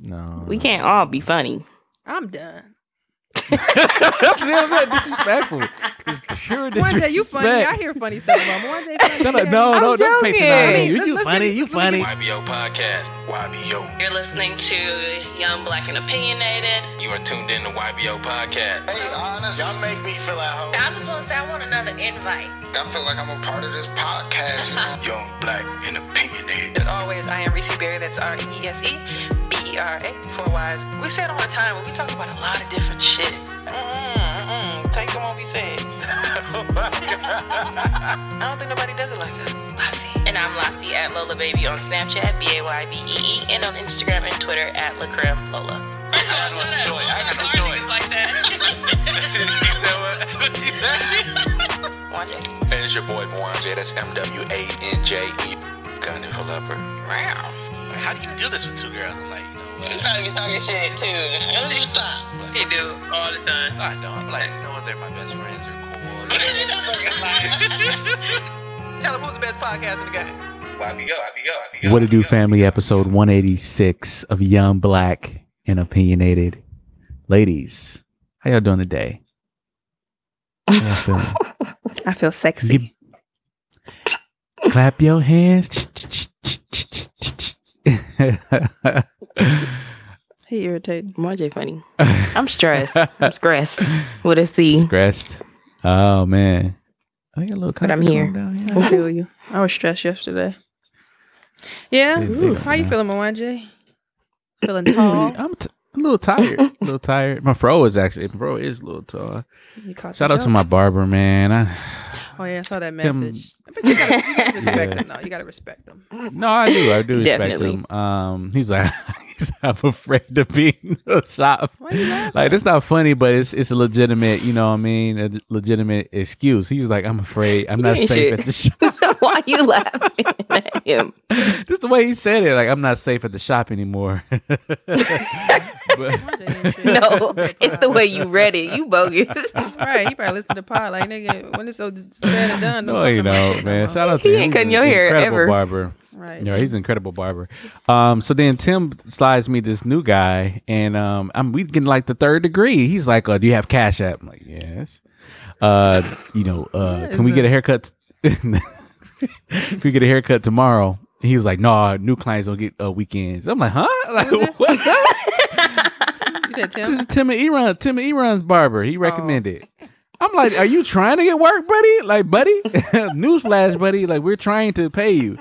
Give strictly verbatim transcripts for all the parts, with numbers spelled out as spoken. No. We can't all be funny. I'm done. See, I'm not disrespectful. It's pure disrespect. Mwanje, you funny. I hear funny stuff about Mwanje. Shut up. No, I'm no, joking. Don't patronize me. You, you funny. You funny. Y B O Podcast. Y B O. You're listening to Young Black and Opinionated. You are tuned in to Y B O Podcast. Hey, honest, y'all make me feel at home. I just want to say I want another invite. I feel like I'm a part of this podcast. You know? Young Black and Opinionated. As always, I am Reese Berry. That's R E S E. Four wise. We said all the time, we talk about a lot of different shit. Mm-mm, mm-mm. Take them what we said. I don't think nobody does it like this. Lassie. And I'm Lassie at Lola Baby on Snapchat, B A Y B E E, and on Instagram and Twitter at LaCrim Lola. I got no joy. I got no joy. Like that. Mwanje. And it's your boy Mwanje. That's M W A N J E. Gunning for leopard. Wow. How do you do this with two girls? I'm like, you know what? You probably be talking shit too. What do you stop? He do all the time. I don't. I'm like, you know what? They're my best friends. They're cool. Tell them who's the best podcast in the game. Y B O, Y B O, Y B O. What to do, family? Episode one eighty-six of Young Black and Opinionated. Ladies, how y'all doing today? How y'all feeling? I feel sexy. Give, clap your hands. He irritating. Mwanje funny. I'm stressed. I'm stressed. With a C. Stressed. Oh man. I got a little. But I'm here. here. I feel you. I was stressed yesterday. Yeah. Ooh, how you feeling, Mwanje? Feeling tall. I'm t- a little tired. A little tired. My fro is actually. My fro is a little tall. Shout out to my barber, man. I. Oh yeah, I saw that message. Him, I bet you gotta, you gotta respect yeah. him though. You gotta respect him. No, I do. I do respect Definitely. him. Um, he's like, he's I'm afraid to be in the shop. Why are you laughing? Like it's not funny, but it's it's a legitimate, you know what I mean, a legitimate excuse. He was like, I'm afraid I'm not safe shit. at the shop. Why are you laughing at him? Just the way he said it, like I'm not safe at the shop anymore. but, no, it's the way you read it. You bogus. Right. He probably listened to the pod like nigga when it's so said and done. No, well, you know, man. Shout out to him. He ain't cutting your hair ever. Barber. Right. Yeah, he's an incredible barber. Um, so then Tim slides me this new guy, and um, I'm we getting like the third degree. He's like, "Oh, do you have Cash App?" I'm like, "Yes." Uh, you know, uh, can we get a haircut? T- can we get a haircut tomorrow? And he was like, "No, nah, new clients don't get uh, weekends." I'm like, "Huh?" Like, what? You said Tim. This is Tim and Eron. Tim and Eron's barber. He recommended. Oh. I'm like, are you trying to get work, buddy? Like, buddy, newsflash, buddy. Like, we're trying to pay you.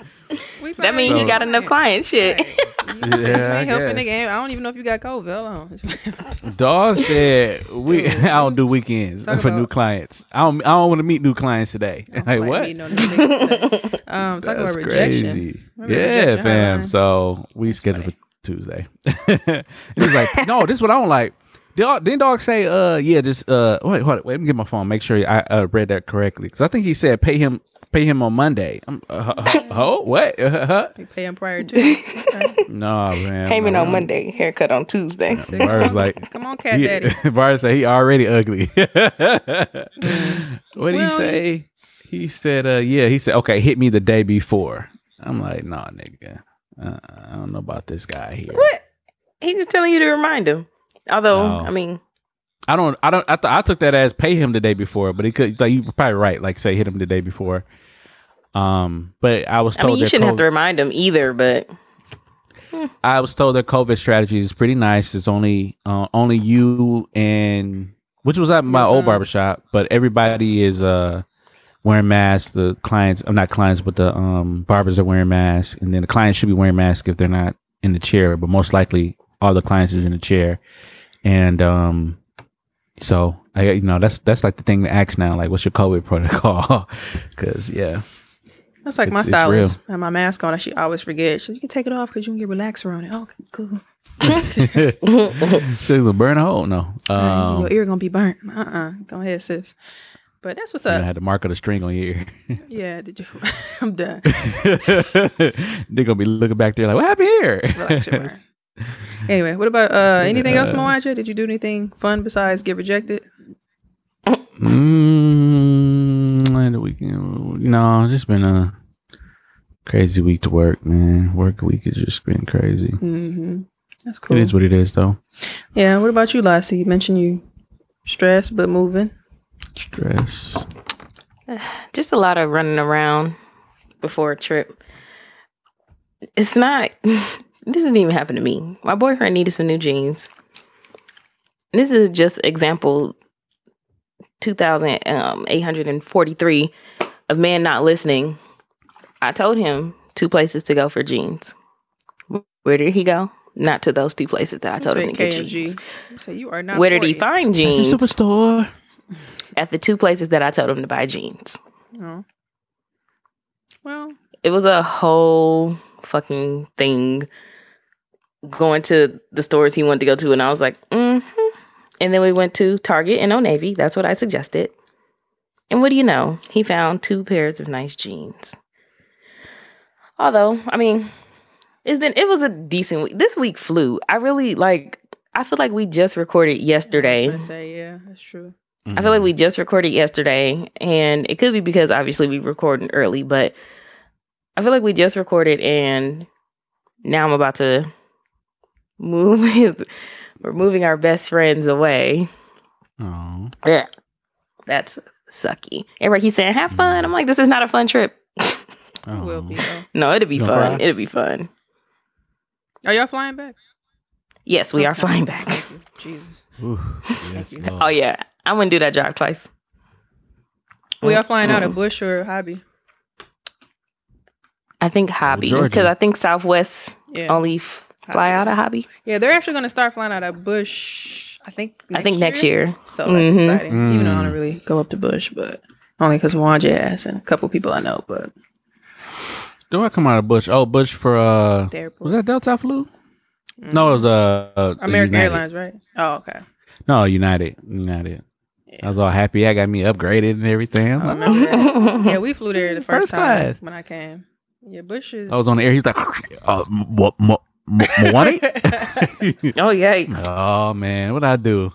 That means so, you got enough client shit. Right. Yeah, you ain't helping the game. I don't even know if you got COVID. Dawg said, "We, I don't do weekends talk for about, new clients. I don't, I don't want to meet new clients today." Like like what? No today. Um, talk about rejection. Crazy. Remember yeah, rejection, fam. Huh? So we That's scheduled funny. for Tuesday. And he's like, "No, this is what I don't like." Dog, didn't dog say, uh, yeah, just, uh, wait, wait, wait, let me get my phone, make sure I uh, read that correctly. Because I think he said pay him pay him on Monday. I'm, uh, uh, oh, what? Uh, huh? You pay him prior to. No, man. Payment on Monday, haircut on Tuesday. Bar's like, come on, cat daddy. Bar's said he already ugly. mm. What did well, he say? He said, uh, yeah, he said, okay, hit me the day before. I'm like, nah, nigga. Uh, I don't know about this guy here. What? He just telling you to remind him. Although, no. I mean, I don't, I don't, I, th- I took that as pay him the day before, but he could, like, you're probably right. Like, say, hit him the day before. Um, but I was told I mean, you shouldn't COVID- have to remind him either, but hmm. I was told their COVID strategy is pretty nice. It's only, uh, only you and which was at my What's old on? barbershop, but everybody is, uh, wearing masks. The clients, I'm not clients, but the, um, barbers are wearing masks. And then the clients should be wearing masks if they're not in the chair, but most likely all the clients is in the chair. And um, so I, you know, that's that's like the thing to ask now. Like, what's your COVID protocol? Because yeah, that's like it's, my stylist. I have my mask on. I should always forget. She, you can take it off because you can get relaxed around it. Oh, okay, cool. She's gonna burn a hole. No, um, your ear gonna be burnt. Uh, uh-uh. uh. Go ahead, sis. But that's what's up. I had the mark of the string on your ear. Yeah, did you? I'm done. They're gonna be looking back there like, what happened here? Relax your mind. Anyway, what about uh, anything uh, else, Mwanje? Did you do anything fun besides get rejected? Mm, the weekend, no, just been a crazy week to work, man. Work week has just been crazy. Mm-hmm. That's cool. It is what it is, though. Yeah. What about you, Lassie? You mentioned you stressed but moving. Stress. Just a lot of running around before a trip. It's not. This didn't even happen to me. My boyfriend needed some new jeans. This is just example two thousand eight hundred forty-three of man not listening. I told him two places to go for jeans. Where did he go? Not to those two places that I told him to get jeans. So you are not. Where did he find jeans? At the superstore. At the two places that I told him to buy jeans. Oh. Well, it was a whole fucking thing going to the stores he wanted to go to, and I was like, mm-hmm. And then we went to Target and Old Navy. That's what I suggested. And what do you know? He found two pairs of nice jeans. Although, I mean, it's been, it was a decent week. This week flew. I really, like, I feel like we just recorded yesterday. I was gonna say, yeah, that's true. Mm-hmm. I feel like we just recorded yesterday, and it could be because obviously we recorded early, but I feel like we just recorded, and now I'm about to move. His, we're moving our best friends away. Oh, yeah, that's sucky. Everybody keeps saying, "Have fun." I'm like, "This is not a fun trip." It will be though. No, it'll be fun. It'll be fun. Are y'all flying back? Yes, we okay. are flying back. Jesus. Ooh, yes, oh yeah. I wouldn't do that drive twice. We are flying mm. out of Bush or Hobby? I think Hobby. Because I think Southwest yeah. only f- fly out of Hobby. Yeah, they're actually going to start flying out of Bush, I think, next I think year. next year. So that's mm-hmm. exciting. Mm. Even though I don't really go up to Bush, but only because Mwanje asked and a couple people I know. But do I come out of Bush? Oh, Bush for, uh, was that Delta flew? Mm. No, it was uh, American United. Airlines, right? Oh, okay. No, United. United. I was all happy. I got me upgraded and everything. Like, oh, yeah, we flew there the first, first time class. when I came. Yeah, Bush is... I was on the air. He was like, uh, what, what, what? Oh, yikes. Oh, man. What'd I do?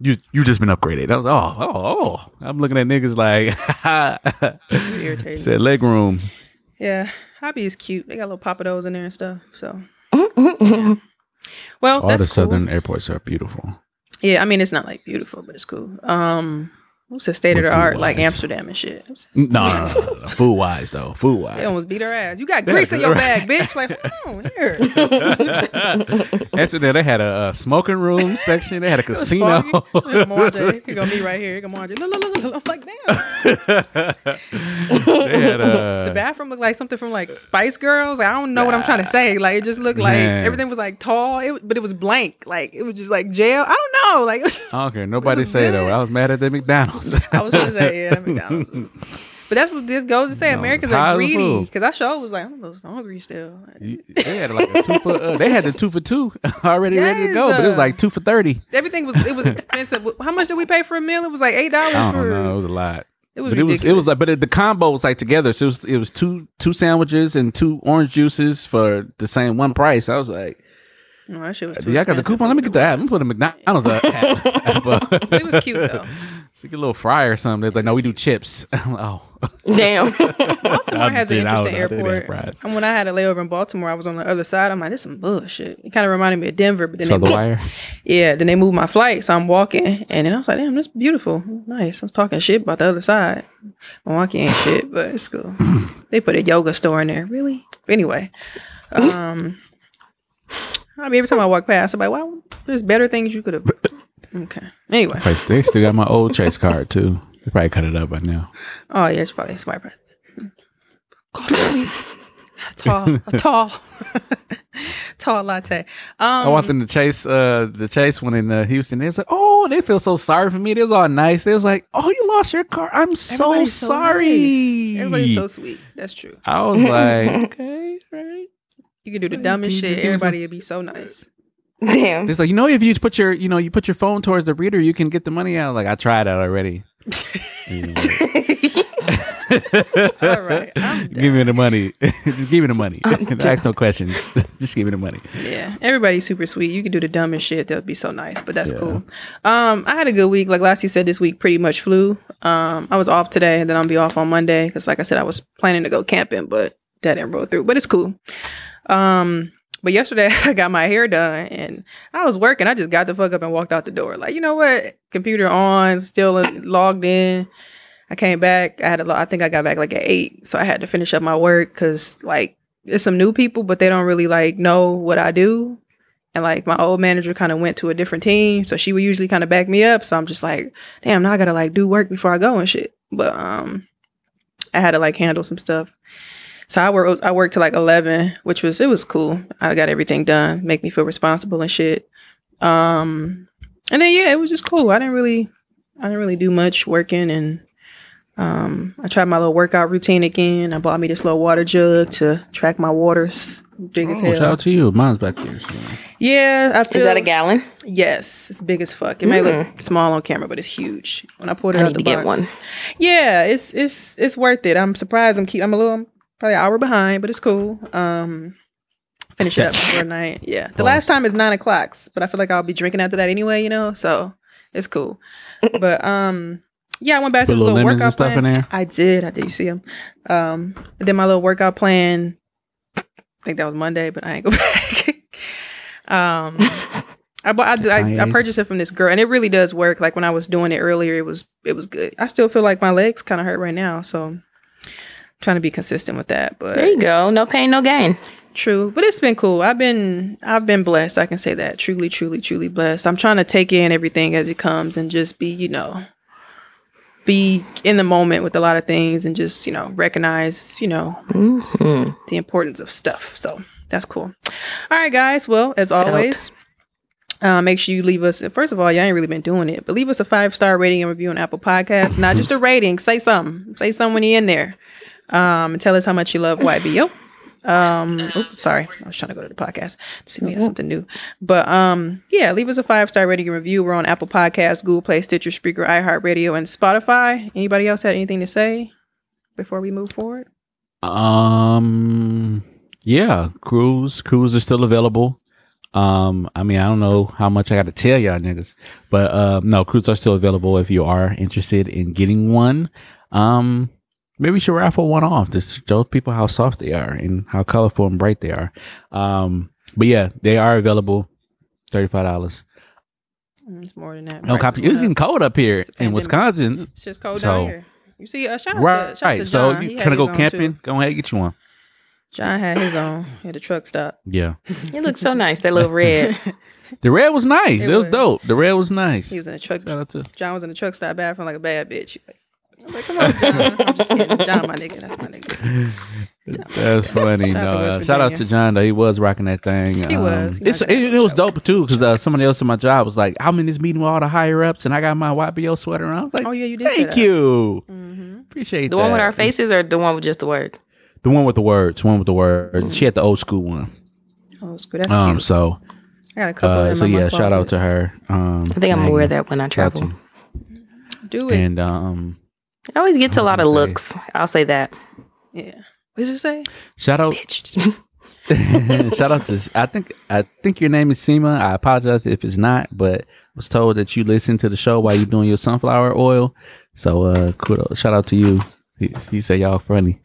you you just been upgraded. I was like, oh, oh, oh. I'm looking at niggas like... Irritating. Said leg room. Yeah. Hobby is cute. They got little papados in there and stuff, so... yeah. Well, all that's the southern cool. airports are beautiful. Yeah, I mean, it's not like beautiful, but it's cool. Um, what's the state but of the art, wise. like Amsterdam and shit? No, no, no, no, no. Food wise though, food wise. They almost beat her ass. You got grease in your bag, bitch. Like, oh, here. Amsterdam, they had a uh, smoking room section. They had a casino. Mwanje, you're gonna be right here. You're gonna Mwanje. Look, look, look, look. I'm like, damn. They had a... The bathroom looked like something from like Spice Girls. Like, I don't know nah. what I'm trying to say. Like, it just looked like Man. everything was like tall, it, but it was blank. Like, it was just like jail. I don't know. Like, it was just, I don't care. Nobody say though. I was mad at them McDonald's. I was gonna say yeah, McDonald's. But that's what this goes to say. No, Americans are greedy because I sure was like, I'm a little hungry still. You, they had like a two for uh, they had the two for two already yes, ready to go, uh, but it was like two for thirty. Everything was it was expensive. How much did we pay for a meal? It was like eight dollars. I don't for, know. It was a lot. It was but ridiculous. It was, it was like, but it, the combo was like together. So it was it was two two sandwiches and two orange juices for the same one price. I was like. No, that shit was too expensive. Y'all got the coupon? Let me get the app. Let me put a McDonald's app. It was cute, though. It's like a little fryer or something. It's like, no, we do chips. Oh. Damn. Baltimore has an interesting airport. And when I had a layover in Baltimore, I was on the other side. I'm like, this is some bullshit. It kind of reminded me of Denver. But then so they, the wire? Yeah, then they moved my flight, so I'm walking. And then I was like, damn, this is beautiful. Nice. I was talking shit about the other side. Milwaukee ain't shit, but it's cool. They put a yoga store in there. Really? Anyway. Um... I mean, every time I walk past, I'm like, wow, there's better things you could have. Okay. Anyway. They still got my old Chase card, too. They probably cut it up by now. Oh, yeah, it's probably. It's my breath. God, please. Tall. A tall. Tall latte. Um, I walked in the Chase, uh, the Chase one in uh, Houston. They was like, oh, they feel so sorry for me. It was all nice. They was like, oh, you lost your car. I'm so, so sorry. Nice. Everybody's so sweet. That's true. I was like, okay, right. You can do the dumbest shit. Everybody would be so nice. Damn. It's like, you know, if you put your, you know, you put your phone towards the reader, you can get the money out. Like, I tried that already. All right. I'm give me the money. Just give me the money. Ask no questions. Just give me the money. Yeah. Everybody's super sweet. You can do the dumbest shit. They'll be so nice, but that's yeah. cool. Um, I had a good week. Like Lassie said, this week pretty much flew. Um, I was off today and then I'll be off on Monday. Cause like I said, I was planning to go camping, but that didn't roll through, but it's cool. Um, But yesterday I got my hair done and I was working. I just got the fuck up and walked out the door. Like, you know what? Computer on, still logged in. I came back. I had a lot. I think I got back like at eight. So I had to finish up my work because like there's some new people, but they don't really like know what I do. And like my old manager kind of went to a different team. So she would usually kind of back me up. So I'm just like, damn, now I got to like do work before I go and shit. But um, I had to like handle some stuff. So I worked, I worked till like eleven, which was, it was cool. I got everything done, make me feel responsible and shit. Um, and then, yeah, it was just cool. I didn't really, I didn't really do much working. And um, I tried my little workout routine again. I bought me this little water jug to track my waters. Big oh, as hell. Shout out to you. Mine's back there. So. Yeah. I feel, is that a gallon? Yes. It's big as fuck. It mm. may look small on camera, but it's huge. When I poured it I out need the to box. Get one. Yeah, it's, it's, it's worth it. I'm surprised. I'm keep, I'm a little... Probably an hour behind, but it's cool. Um, finish it up before night. Yeah. The Pause. Last time is nine o'clock, but I feel like I'll be drinking after that anyway, you know? So it's cool. But um, yeah, I went back Put to this little workout stuff plan. In there. I did. I did. You see them? Um, I did my little workout plan. I think that was Monday, but I ain't go back. um, I, bought, I, I, I purchased it from this girl, and it really does work. Like when I was doing it earlier, it was it was good. I still feel like my legs kind of hurt right now, so... Trying to be consistent with that, but there you go. No pain, no gain. True, but it's been cool. I've been, I've been blessed. I can say that. Truly, truly, truly blessed. I'm trying to take in everything as it comes and just be, you know, be in the moment with a lot of things and just, you know, recognize, you know, mm-hmm. the importance of stuff. So that's cool. All right, guys. Well, as always, uh, make sure you leave us. First of all, y'all ain't really been doing it, but leave us a five star rating and review on Apple Podcasts. Not just a rating. Say something. Say something when you're in there. Um, and tell us how much you love Y B O. Um, oops, sorry. I was trying to go to the podcast to see if we have something new. But um, yeah, leave us a five-star rating and review. We're on Apple Podcasts, Google Play, Stitcher, Spreaker, iHeartRadio, and Spotify. Anybody else had anything to say before we move forward? Um, yeah, crews. Crews are still available. Um, I mean, I don't know how much I got to tell y'all niggas, but uh, no, crews are still available if you are interested in getting one. Um... Maybe you should raffle one off just to show people how soft they are and how colorful and bright they are. Um, but yeah, they are available. thirty-five dollars. It's more than that. No copy. It's getting cold up here in Wisconsin. It's just cold so, down here. You see, uh, shout out right, to, right. to John. So you trying to go camping? Too. Go ahead and get you one. John had his own at the truck stop. Yeah. It looked so nice, that little red. The red was nice. It, it was, was dope. The red was nice. He was in a truck stop. John was in the truck stop bathroom like a bad bitch. He's like, I'm like, come on, John. I'm just kidding. John, my nigga. That's my nigga. John, that's my funny. Shout, no, out uh, shout out to John, though. He was rocking that thing. He um, was. He it's, it, it was dope, too, because uh, somebody else in my job was like, I'm in this meeting with all the higher-ups, and I got my Y B O sweater on. I was like, oh, yeah, you did. Thank you. Mm-hmm. Appreciate the that. The one with our faces or the one with just the words? The one with the words. The one with the words. Mm-hmm. She had the old school one. Old school. That's um, cute. So, I got a couple uh, of them. So, yeah, shout out to her. Um, I think I'm going to wear that when I travel. Do it. And, um... I always gets a lot of say. looks. I'll say that. Yeah. What did you say? Shout out. Bitch. Shout out to, I think I think your name is Seema. I apologize if it's not, but I was told that you listen to the show while you're doing your sunflower oil. So uh, kudos. Shout out to you. He, he said y'all funny.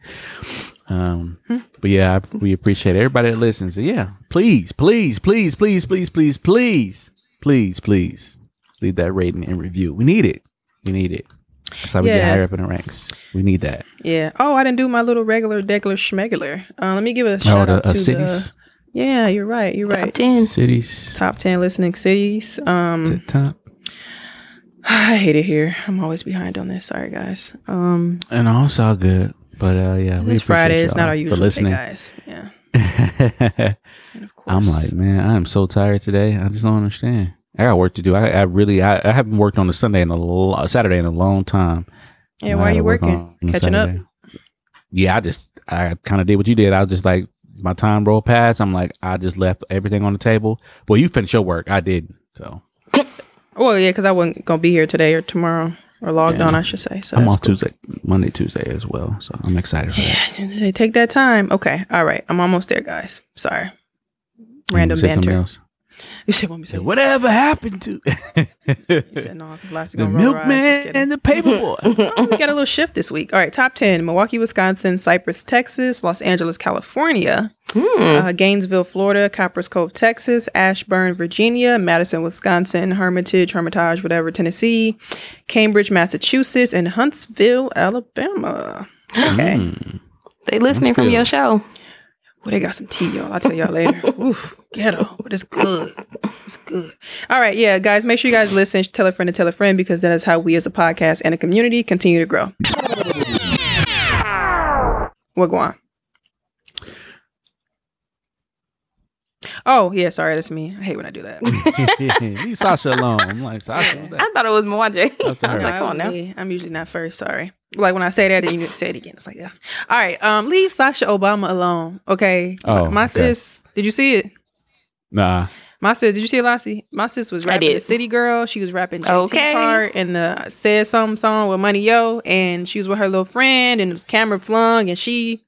Um, hmm? But yeah, I, we appreciate everybody that listens. So yeah, please, please, please, please, please, please, please, please, please leave that rating and review. We need it. We need it. That's how we yeah. get higher up in the ranks. We need that. Yeah. Oh, I didn't do my little regular, degular, schmegular. Uh, let me give a shout oh, the, out uh, to cities. The... Yeah, you're right. You're right. Top ten. Cities. Top ten listening cities. Um, to top. I hate it here. I'm always behind on this. Sorry, guys. Um, and all it's all good. But uh, yeah, we appreciate Friday. It's not our usual day, guys. Yeah. And of course. I'm like, man, I'm so tired today. I just don't understand. I got work to do. I, I really, I, I haven't worked on a Sunday in a lo- Saturday in a long time. Yeah, why are you work working? Catching Saturday. Up? Yeah, I just, I kind of did what you did. I was just like, my time rolled past. I'm like, I just left everything on the table. Well, you finished your work. I didn't. So. Well, yeah, because I wasn't going to be here today or tomorrow or logged yeah. on, I should say. So I'm off cool. Tuesday, Monday, Tuesday as well. So I'm excited for that. Yeah, take that time. Okay. All right. I'm almost there, guys. Sorry. Random banter. Something else. You said, "What me say? Whatever happened to?" You said, "No, because the milkman and the paperboy." Oh, we got a little shift this week. All right, top ten: Milwaukee, Wisconsin; Cypress, Texas; Los Angeles, California; hmm. uh, Gainesville, Florida; Copper's Cove, Texas; Ashburn, Virginia; Madison, Wisconsin; Hermitage, Hermitage, whatever, Tennessee; Cambridge, Massachusetts; and Huntsville, Alabama. Okay, mm. they listening from your show. Well, they got some tea, y'all. I'll tell y'all later. Oof, ghetto, but it's good. It's good. All right, yeah, guys, make sure you guys listen. Tell a friend to tell a friend, because that is how we as a podcast and a community continue to grow. What go on? Oh, yeah, sorry, that's me. I hate when I do that. Leave Sasha alone. I'm like, Sasha, that? I thought it was Mwanje. No, I was like, come on now. Me. I'm usually not first, sorry. Like, when I say that, then you say it again. It's like, yeah. All right, um, leave Sasha Obama alone, okay? Oh, my okay. sis, did you see it? Nah. My sis, did you see it, Lassie? My sis was rapping the City Girl. She was rapping J T okay. part and the Said Something song with Money Yo, and she was with her little friend, and the camera flung, and she,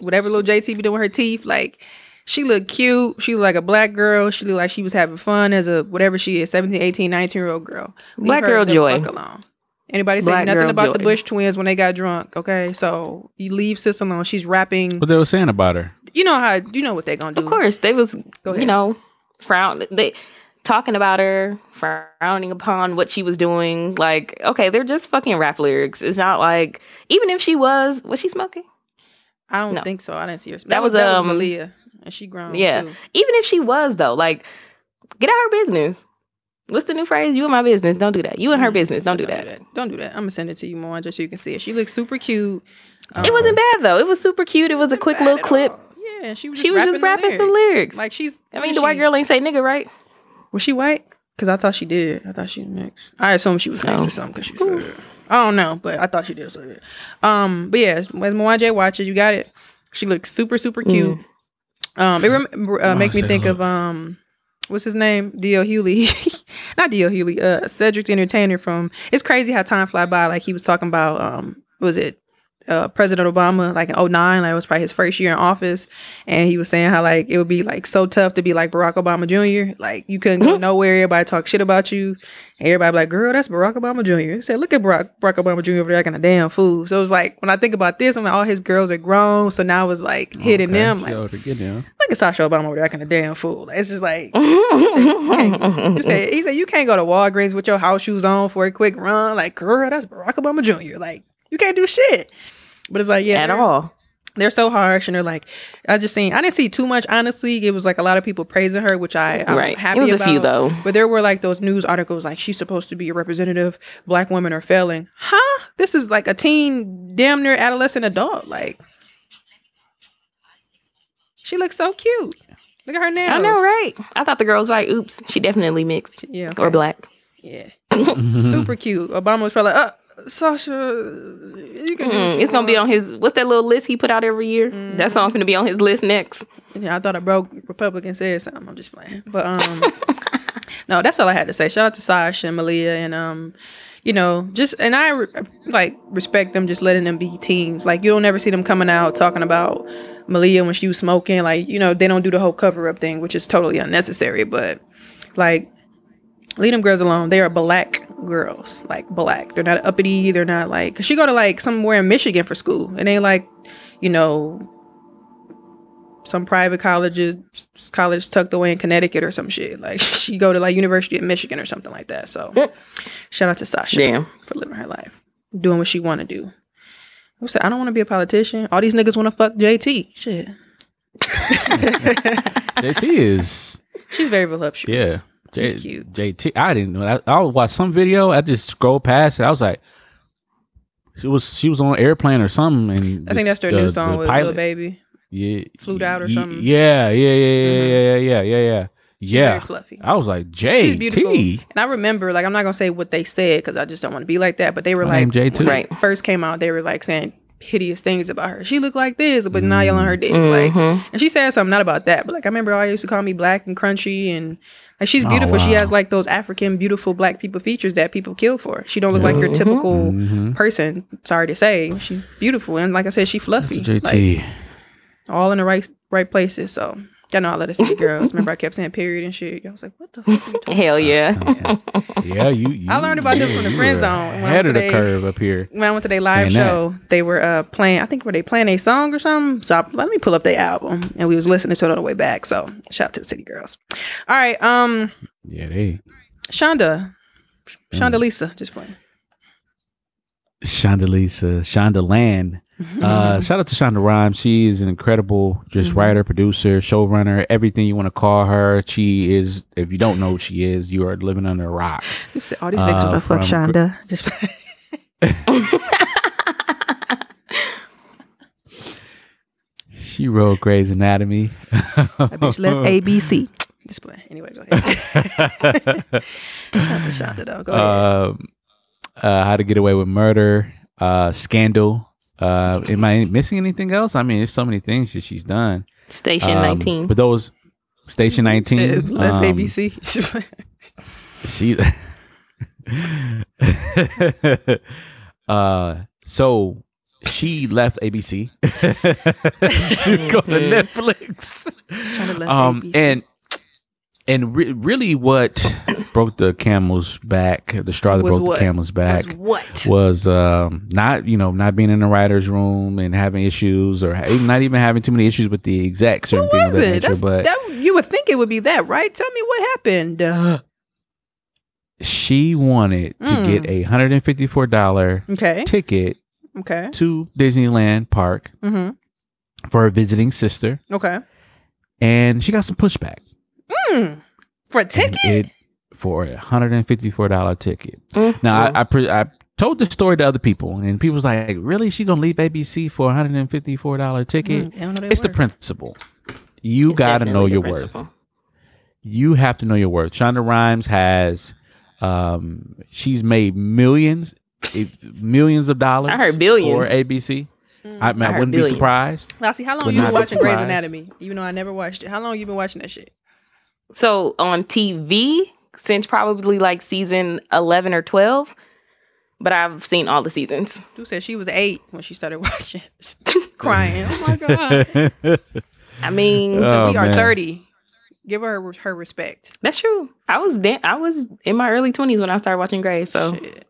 whatever little J T be doing with her teeth, like... She looked cute. She looked like a black girl. She looked like she was having fun as a whatever she is, seventeen, eighteen, nineteen-year-old girl. Leave black girl joy. Fuck alone. Anybody say nothing about joy. The Bush twins when they got drunk, okay? So you leave sis alone. She's rapping. What they were saying about her. You know how you know what they're going to do. Of course. They was, you know, frown. They talking about her, frowning upon what she was doing. Like, okay, they're just fucking rap lyrics. It's not like, even if she was, was she smoking? I don't no. think so. I didn't see her smoking. That, that was, that um, was Malia. And she grown. Yeah. Too. Even if she was, though, like, get out her business. What's the new phrase? You in my business. Don't do that. You in her business. Don't, do, don't that. do that. Don't do that. I'm going to send it to you, Moan, just so you can see it. She looks super cute. Um, it wasn't bad, though. It was super cute. It was a quick little clip. All. Yeah. She was just she rapping, was just rapping lyrics. some lyrics. Like, she's. I mean, the she, white girl ain't say nigga, right? Was she white? Because I thought she did. I thought she was mixed. I assume she was mixed no. or something because she's. Fair. I don't know, but I thought she did. So good. Um, But yeah, as Mwanje watches, you got it. She looks super, super cute. Mm. Um, it rem- uh, make me think of um, what's his name? D L. Hewley, not D L. Hewley. Uh, Cedric the Entertainer from. It's crazy how time fly by. Like he was talking about, um, was it uh, President Obama? Like in oh nine, like it was probably his first year in office, and he was saying how like it would be like so tough to be like Barack Obama Junior Like you couldn't go nowhere. Everybody talk shit about you. And everybody be like, girl, that's Barack Obama Junior He said, look at Barack, Barack Obama Junior over there like a damn fool. So it was like, when I think about this, I'm like, all his girls are grown. So now it's like hitting okay. them. Like, yo, to get down. Look at Sasha Obama over there like a damn fool. It's just like, he said, you said, he said, you can't go to Walgreens with your house shoes on for a quick run. Like, girl, that's Barack Obama Junior Like, you can't do shit. But it's like, yeah. At all. They're so harsh, and they're like, I just seen, I didn't see too much, honestly. It was like a lot of people praising her, which I, I'm right. happy about. It was about. a few, though. But there were like those news articles, like, she's supposed to be a representative, black women are failing. Huh? This is like a teen, damn near adolescent adult. Like, she looks so cute. Look at her nails. I know, right? I thought the girl was white. Oops. She definitely mixed. Yeah. Okay. Or black. Yeah. Super cute. Obama was probably like, oh. Sasha, you can do mm, it's gonna be on his. What's that little list he put out every year? Mm. That song's gonna be on his list next. Yeah, I thought a broke Republican said something. I'm just playing, but um, no, that's all I had to say. Shout out to Sasha and Malia, and um, you know, just and I re- like respect them, just letting them be teens. Like you don't ever see them coming out talking about Malia when she was smoking. Like you know, they don't do the whole cover up thing, which is totally unnecessary. But like, leave them girls alone. They are black girls, like black. They're not uppity. They're not like, cause she go to like somewhere in Michigan for school. It ain't like, you know, some private colleges, college tucked away in Connecticut or some shit. Like she go to like University of Michigan or something like that. So shout out to Sasha Damn. for living her life, doing what she want to do. I said, I don't want to be a politician. All these niggas want to fuck J T. Shit. J T is. She's very voluptuous. Yeah. She's J- cute. J T, I didn't know. I, I watched some video. I just scrolled past it. I was like, she was she was on an airplane or something. And I think that's their the, new song the with Lola Baby. Yeah, flew out or something. Yeah, yeah, yeah, yeah, yeah, yeah, yeah, yeah. Yeah, very fluffy. I was like, J T. She's beautiful. And I remember, like, I'm not gonna say what they said because I just don't want to be like that. But they were My like, J T. Right, first came out, they were like saying hideous things about her. She looked like this, but mm. now y'all on her dick. Mm-hmm. Like, and she said something not about that, but like I remember, all used to call me black and crunchy and. Like she's beautiful. Oh, wow. She has like those African beautiful black people features that people kill for. She don't look mm-hmm. like your typical mm-hmm. person. Sorry to say, she's beautiful and like I said, she fluffy. J T, like, all in the right right places. So I know all of the city girls. Remember, I kept saying period and shit. I was like, what the fuck are you talking Hell yeah. About? yeah, you, you. I learned about yeah, them from the friend zone. When ahead I went to of the they, curve up here. When I went to their live saying show, that. they were uh, playing, I think were they playing a song or something? So I, let me pull up their album. And we was listening to it on the way back. So shout out to the city girls. All right. Um, yeah, they. Shonda. Shonda mm. Lisa, just playing. Shonda Lisa. Shonda Land. Mm-hmm. Uh, shout out to Shonda Rhimes. She is an incredible just mm-hmm. writer, producer, showrunner, everything you want to call her. She is, if you don't know who she is, you are living under a rock. You said all these uh, niggas want to fuck Shonda. Gr- just She wrote Grey's Anatomy. That bitch left A B C. Just play. Anyway, go ahead. Shout out to Shonda though. Go ahead. Uh, uh, How to Get Away with Murder, uh, Scandal. Uh, am I missing anything else? I mean, there's so many things that she's done. Station um, nineteen. But those Station nineteen. Left um, A B C. she. uh, so she left A B C to go to Netflix. Shonda left um, A B C. and and re- really, what broke the camel's back, the straw that was broke what? the camel's back was, what? was um, not, you know, not being in the writer's room and having issues, or ha- not even having too many issues with the execs or anything of that nature. That's, but that, you would think it would be that, right? Tell me what happened. Uh, she wanted mm. to get a one hundred fifty-four dollars okay. ticket okay. to Disneyland Park mm-hmm. for her visiting sister. Okay. And she got some pushback. Mm, for a ticket? It, for a one hundred fifty-four dollars ticket. Mm-hmm. Now, I I, pre- I told the story to other people, and people was like, really? She going to leave A B C for a one hundred fifty-four dollars ticket? Mm, it's worth. the principle. You got to know your principle. worth. You have to know your worth. Shonda Rhimes has, um, she's made millions, millions of dollars. I heard billions. For A B C. Mm, I, I, I wouldn't billions. be surprised. Lassie, how long have you been watching Grey's Anatomy? Even though I never watched it. How long have you been watching that shit? So on T V since probably like season eleven or twelve, but I've seen all the seasons. Who said she was eight when she started watching, crying? Oh my god! I mean, oh, so we man. are thirty. Give her her respect. That's true. I was da- I was in my early twenties when I started watching Grey's. So Shit.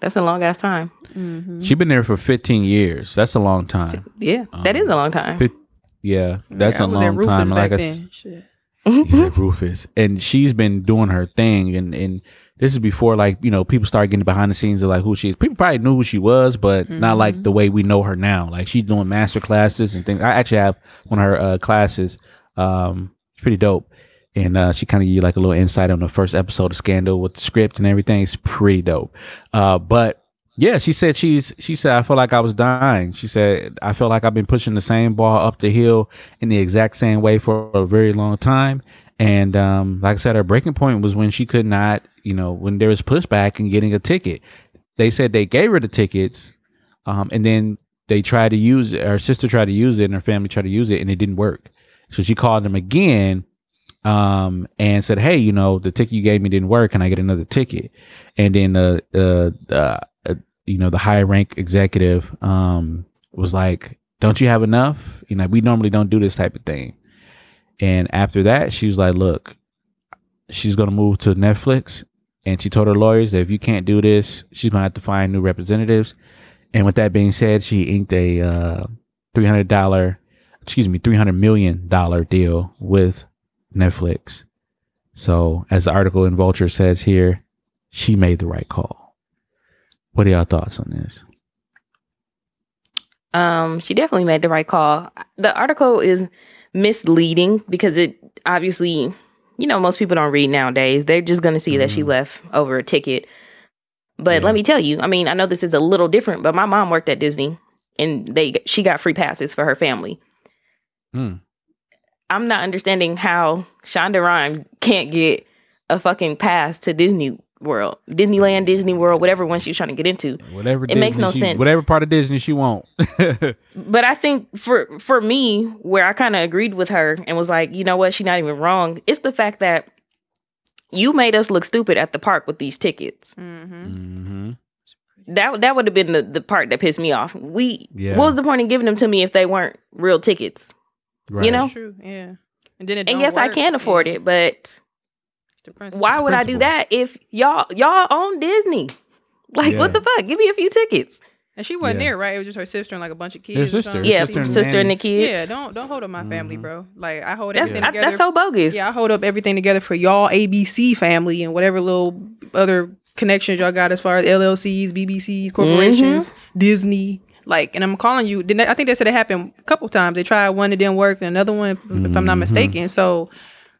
that's a long ass time. Mm-hmm. She's been there for fifteen years. That's a long time. Yeah, um, that is a long time. Fi- yeah, that's yeah, a long time. Back like I. Then. Shit. He's like Rufus, and she's been doing her thing, and and this is before, like, you know, people started getting behind the scenes of like who she is. People probably knew who she was, but mm-hmm. not like the way we know her now. Like, she's doing master classes and things. I actually have one of her uh, classes. Um, it's pretty dope, and uh, she kind of gave you like a little insight on the first episode of Scandal with the script and everything. It's pretty dope. Uh, but yeah, she said she's. She said I feel like I was dying. She said I feel like I've been pushing the same ball up the hill in the exact same way for a very long time. And um, like I said, her breaking point was when she could not, you know, when there was pushback and getting a ticket. They said they gave her the tickets, um, and then they tried to use it. Her sister tried to use it, and her family tried to use it, and it didn't work. So she called them again. Um and said, hey, you know, the ticket you gave me didn't work. Can I get another ticket? And then the uh, uh, uh, you know, the high rank executive um was like, don't you have enough? You know, we normally don't do this type of thing. And after that, she was like, look, she's gonna move to Netflix, and she told her lawyers that if you can't do this, she's gonna have to find new representatives. And with that being said, she inked a uh, three hundred dollar, excuse me, three hundred million dollar deal with Netflix. So, as the article in Vulture says here, she made the right call. What are y'all thoughts on this? Um, she definitely made the right call. The article is misleading because it obviously, you know, most people don't read nowadays. They're just going to see mm-hmm. that she left over a ticket. But yeah. let me tell you, I mean, I know this is a little different, but my mom worked at Disney, and they she got free passes for her family. Hmm. I'm not understanding how Shonda Rhimes can't get a fucking pass to Disney World, Disneyland, Disney World, whatever one she's trying to get into. Whatever it Disney makes no she, sense. Whatever part of Disney she won't. But I think for for me, where I kind of agreed with her and was like, you know what, she's not even wrong. It's the fact that you made us look stupid at the park with these tickets. Mm-hmm. Mm-hmm. That that would have been the, the part that pissed me off. We yeah. What was the point of giving them to me if they weren't real tickets? Right. You know, That's true. yeah. And then it don't and yes, work. I can afford yeah. it, but why would I do that if y'all y'all own Disney? Like, yeah. what the fuck? Give me a few tickets. And she wasn't yeah. there, right? It was just her sister and like a bunch of kids. Their sister, or yeah, sister, and, sister and the kids. Yeah, don't don't hold up my mm-hmm. family, bro. Like I hold that's, everything yeah. together. I, that's so bogus. Yeah, I hold up everything together for y'all A B C family and whatever little other connections y'all got as far as L L Cs, B B Cs, corporations, mm-hmm. Disney. Like, and I'm calling you. I think they said it happened a couple times. They tried one, it didn't work, and another one, mm-hmm. if I'm not mistaken. So.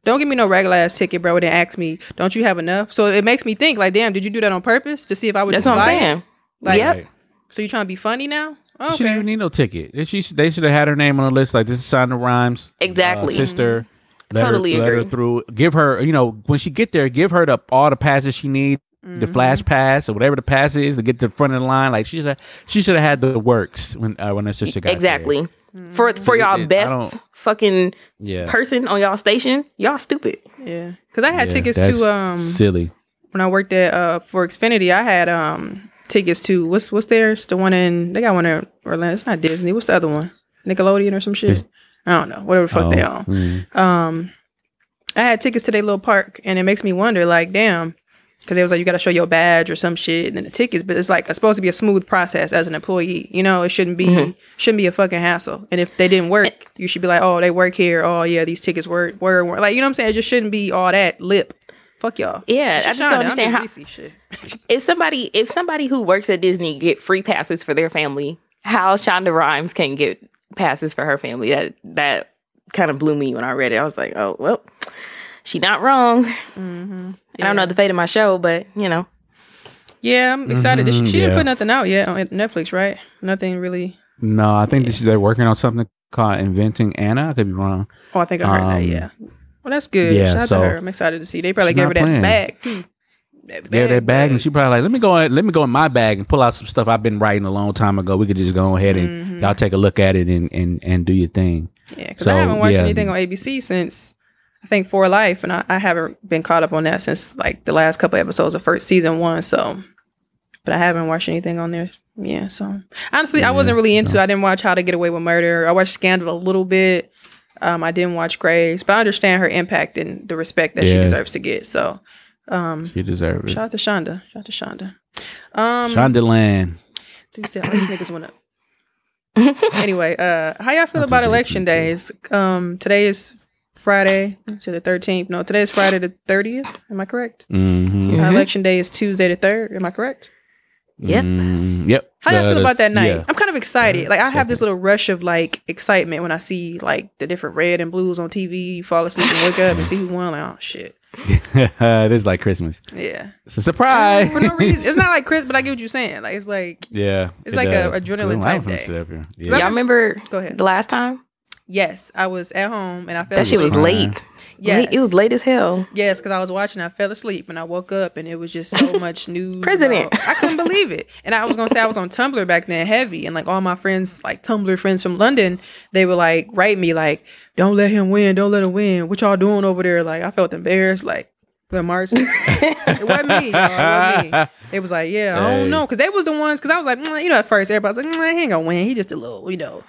Don't give me no regular ass ticket, bro. Then ask me, don't you have enough? So it makes me think, like, damn, did you do that on purpose to see if I would? That's what I'm saying. Like, yep. So you trying to be funny now? Oh, she okay. didn't even need no ticket. She they should have had her name on the list. Like, this is Shonda Rhimes, exactly, uh, sister. Mm-hmm. Let totally her, agree. Let her through. Give her, you know, when she get there, give her the all the passes she needs, mm-hmm. the flash pass or whatever the pass is to get to the front of the line. Like she should have, she should have had the works when uh, when her sister got exactly. there. Exactly for for so y'all it, best. Fucking yeah. person on y'all station, y'all stupid. Yeah, because I had yeah, tickets to um silly when I worked at uh for Xfinity. I had um tickets to what's what's theirs? The one in they got one in Orlando. It's not Disney. What's the other one? Nickelodeon or some shit. I don't know. Whatever the fuck oh, they own. Mm. Um, I had tickets to their little park, and it makes me wonder, like, damn, because it was like you got to show your badge or some shit, and then the tickets. But it's like it's supposed to be a smooth process as an employee. You know, it shouldn't be mm-hmm. shouldn't be a fucking hassle. And if they didn't work. You should be like, oh, they work here. Oh, yeah, these tickets were, were, were. Like, you know what I'm saying? It just shouldn't be all that lip. Fuck y'all. Yeah, I just don't understand how. Shit. if somebody, if somebody who works at Disney get free passes for their family, how Shonda Rhimes can get passes for her family? That that kind of blew me when I read it. I was like, oh well, she not wrong. Mm-hmm. Yeah. I don't know the fate of my show, but you know. Yeah, I'm excited. Mm-hmm, she she yeah. didn't put nothing out yet on Netflix, right? Nothing really. No, I think yeah. they're working on something called Inventing Anna. I could be wrong. Oh, I think I heard um, that. Yeah. Well, that's good. Yeah, shout so out to her. I'm excited to see. They probably gave her that bag, too. that bag. Yeah, that bag, and she probably like, let me go. Let me go in my bag and pull out some stuff I've been writing a long time ago. We could just go ahead and mm-hmm. y'all take a look at it and and, and do your thing. Yeah, because so, I haven't watched yeah. anything on A B C since I think For Life, and I, I haven't been caught up on that since like the last couple episodes of first season one. So, but I haven't watched anything on there. Yeah, so honestly, yeah, I wasn't really into so. I didn't watch How to Get Away with Murder. I watched Scandal a little bit. Um, I didn't watch Grey's, but I understand her impact and the respect that yeah. she deserves to get. So, um, she deserves it. Shout out to Shonda. Shout out to Shonda. Um, Shonda Land. Do you see how these niggas went up? Anyway, uh, how y'all feel Not about election days? Um, today is Friday to the thirteenth. No, today is Friday the thirtieth. Am I correct? Mm-hmm. Mm-hmm. Election day is Tuesday the third. Am I correct? Yep. Mm, yep. How do you feel about that night? Yeah. I'm kind of excited. Like I have this little rush of like excitement when I see like the different red and blues on T V. You fall asleep and wake up and see who won. Like, oh shit. It is like Christmas. Yeah. It's a surprise. For no reason. It's not like Christmas, but I get what you're saying. Like it's like yeah. It's it like does. a adrenaline type day. Y'all yeah. yeah, remember Go ahead. the last time? Yes, I was at home and I felt that shit was time. late. Yeah, it was late as hell. Yes, because I was watching. I fell asleep and I woke up and it was just so much news. President, about, I couldn't believe it. And I was gonna say I was on Tumblr back then, heavy, and like all my friends, like Tumblr friends from London, they would like write me like, "Don't let him win. Don't let him win. What y'all doing over there?" Like I felt embarrassed. Like, but March, it wasn't me. Y'all. It wasn't me. It was like, yeah, hey. I don't know, because they was the ones. Because I was like, mm, you know, at first everybody was like, mm, he ain't gonna win. He just a little, you know.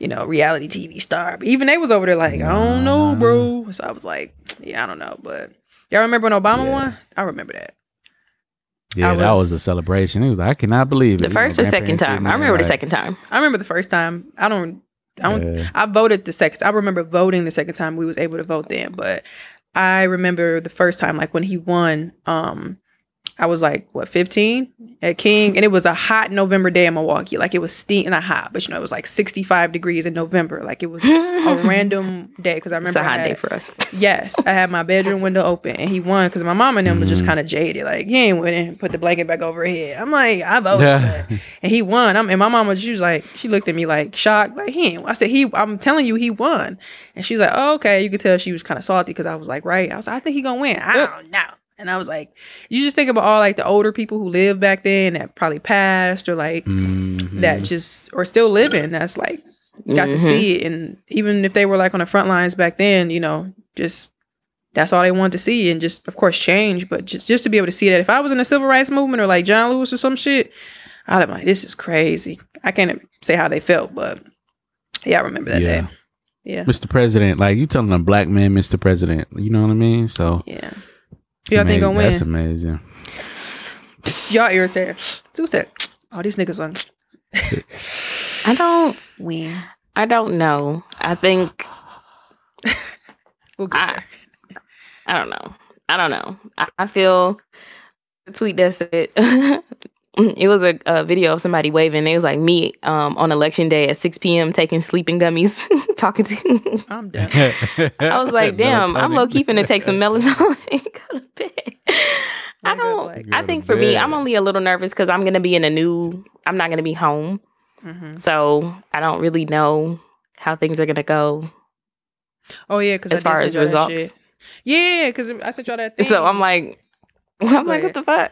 you know, reality T V star. But even they was over there like, I don't know, bro. So I was like, yeah, I don't know. But y'all remember when Obama yeah. won? I remember that. Yeah, was, that was a celebration. It was like, I cannot believe it. The first you know, or second time? I remember like, the second time. I remember the first time. I don't, I don't, yeah. I voted the second I remember voting the second time we was able to vote then. But I remember the first time, like when he won, um, I was like, what, fifteen at King? And it was a hot November day in Milwaukee. Like, it was steam, not hot, but, you know, it was like sixty-five degrees in November. Like, it was a random day because I remember. It's a hot had, day for us. Yes. I had my bedroom window open and he won because my mom and them mm-hmm. were just kind of jaded. Like, he ain't winning. Put the blanket back over her head. I'm like, I voted. Yeah. But, and he won. I'm, and my mom was, she was like, she looked at me like shocked. Like, he ain't. I said, he, I'm telling you, he won. And she's like, oh, okay. You could tell she was kind of salty because I was like, right. I was like, I think he going to win. I don't know. And I was like, you just think about all like the older people who lived back then that probably passed or like mm-hmm. that just or still living. That's like got mm-hmm. to see it. And even if they were like on the front lines back then, you know, just that's all they wanted to see. And just, of course, change. But just, just to be able to see that if I was in the civil rights movement or like John Lewis or some shit, I'd be like, this is crazy. I can't say how they felt. But yeah, I remember that yeah. day. Yeah. Mister President. Like, you telling a black man Mister President. You know what I mean? So. Yeah. Y'all think gonna win? That's amazing. Y'all irritated. Who said, oh, these niggas won. I don't win. I don't know. I think. We'll get there. I, I don't know. I don't know. I, I feel the tweet that said it was a, a video of somebody waving. It was like me um, on election day at six p.m. taking sleeping gummies, talking to. I'm done. I was like, damn, I'm low key finna take some melatonin and go to bed. I don't. I think for me, I'm only a little nervous because I'm gonna be in a new. I'm not gonna be home, mm-hmm. so I don't really know how things are gonna go. Oh yeah, because as far as results. Yeah, because I sent y'all that thing. So I'm like, I'm like, what the fuck?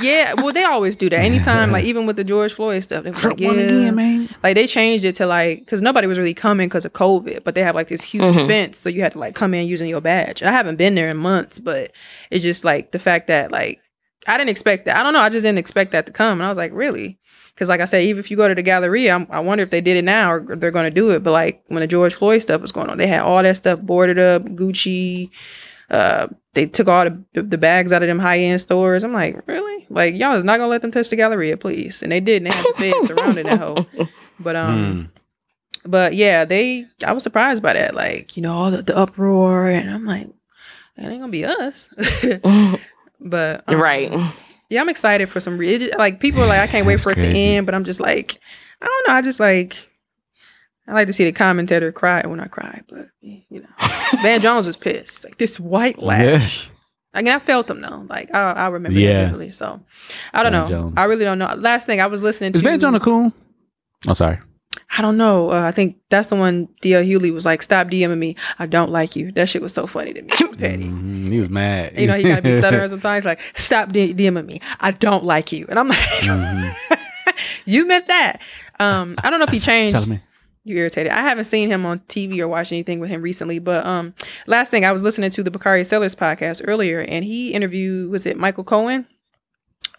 Yeah, well, they always do that. Anytime, like, even with the George Floyd stuff, they were like, yeah. Again, man. Like, they changed it to, like, because nobody was really coming because of COVID, but they have, like, this huge mm-hmm. fence, so you had to, like, come in using your badge. And I haven't been there in months, but it's just, like, the fact that, like, I didn't expect that. I don't know. I just didn't expect that to come. And I was like, really? Because, like I said, even if you go to the Galleria, I'm, I wonder if they did it now or they're going to do it. But, like, when the George Floyd stuff was going on, they had all that stuff boarded up, Gucci. Uh, they took all the, the bags out of them high-end stores. I'm like, really? Like, y'all is not going to let them touch the Galleria, please. And they did. And they had the feds surrounding that whole. But, um, mm. but yeah, they, I was surprised by that. Like, you know, all the, the uproar. And I'm like, that ain't going to be us. But. Um, right. Yeah, I'm excited for some re- it, like people are like I can't wait That's for it crazy. To end, but I'm just like I don't know. I just like I like to see the commentator cry when I cry, but you know, Van Jones was pissed. He's like this white lash. Yeah. I mean, I felt him though. Like I, I remember yeah. that vividly. So I don't Van know. Jones. I really don't know. Last thing I was listening to is Van Jones a coon? Oh, sorry. I don't know. Uh, I think that's the one D L Hewley was like, stop DMing me. I don't like you. That shit was so funny to me. Petty. Mm-hmm. He was mad. You know, he got to be stuttering sometimes. Like, stop D- DMing me. I don't like you. And I'm like, mm-hmm. you meant that. Um, I don't know if he changed. You irritated. I haven't seen him on T V or watched anything with him recently. But um, last thing, I was listening to the Bakari Sellers podcast earlier, and he interviewed, was it Michael Cohen?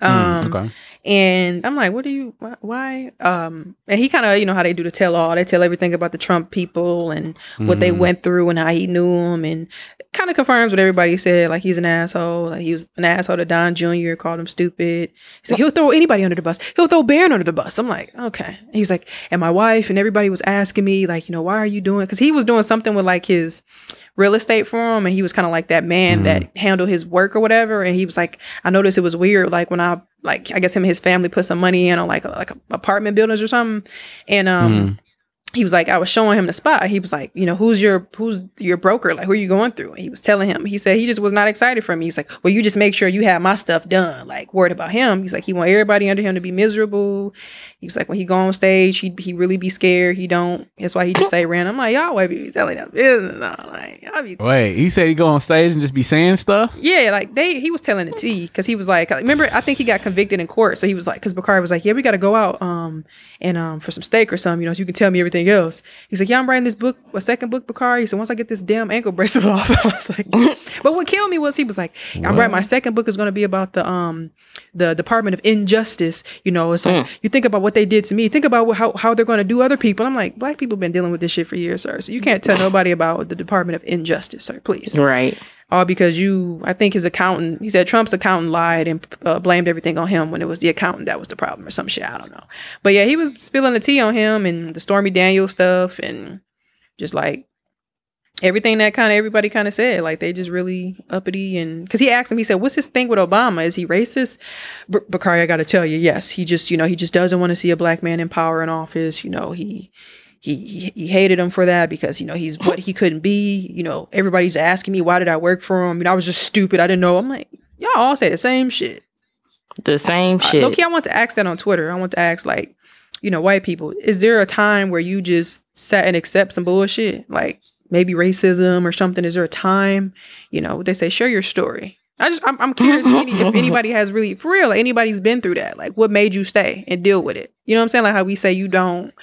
Um, mm, okay. And I'm like, what do you, why? why? Um, and he kind of, you know, how they do the tell all. They tell everything about the Trump people and what mm. they went through and how he knew them. And kind of confirms what everybody said. Like, he's an asshole. Like, he was an asshole to Don Junior, called him stupid. He's like, he'll throw anybody under the bus. He'll throw Barron under the bus. I'm like, okay. And he was like, and my wife and everybody was asking me, like, you know, why are you doing? Because he was doing something with, like, his real estate firm. And he was kind of like that man mm. that handled his work or whatever. And he was like, I noticed it was weird. Like, when I, like, I guess him and his family put some money in on like like apartment buildings or something, and um, mm. he was like, I was showing him the spot. He was like, you know, who's your who's your broker? Like, who are you going through? And he was telling him. He said he just was not excited for me. He's like, well, you just make sure you have my stuff done. Like, worried about him. He's like, he want everybody under him to be miserable. He was like, when he go on stage, he he really be scared. He don't. That's why he just say random. I'm like, y'all why be telling that business? I'm like, I be. Wait, he said he go on stage and just be saying stuff. Yeah, like they. He was telling the tea because he was like, remember, I think he got convicted in court. So he was like, because Bakari was like, yeah, we got to go out um and um for some steak or something. You know, so you can tell me everything else. He's like, yeah, I'm writing this book, a second book, Bakari. So once I get this damn ankle bracelet off, I was like, but what killed me was he was like, I'm what? writing my second book is going to be about the um the Department of Injustice. You know, it's like mm. you think about what they did to me, think about how, how they're going to do other people. I'm like, black people been dealing with this shit for years, sir, so you can't tell nobody about the Department of Injustice, sir, please. Right. All because you, I think his accountant, he said Trump's accountant lied and uh, blamed everything on him when it was the accountant that was the problem or some shit, I don't know. But yeah, he was spilling the tea on him and the Stormy Daniels stuff and just like everything that kind of everybody kind of said, like they just really uppity. And because he asked him, he said, what's his thing with Obama? Is he racist? B- Bakari, I got to tell you, yes. He just, you know, he just doesn't want to see a black man in power in office. You know, he, he, he hated him for that because, you know, he's what he couldn't be. You know, everybody's asking me, why did I work for him? You know, I was just stupid. I didn't know. I'm like, y'all all say the same shit. The same shit. Uh, Loki, I want to ask that on Twitter. I want to ask like, you know, white people, is there a time where you just sat and accept some bullshit? Like, maybe racism or something. Is there a time, you know, they say, share your story. I just, I'm, I'm curious if, any, if anybody has really, for real, like anybody's been through that. Like, what made you stay and deal with it? You know what I'm saying? Like how we say you don't,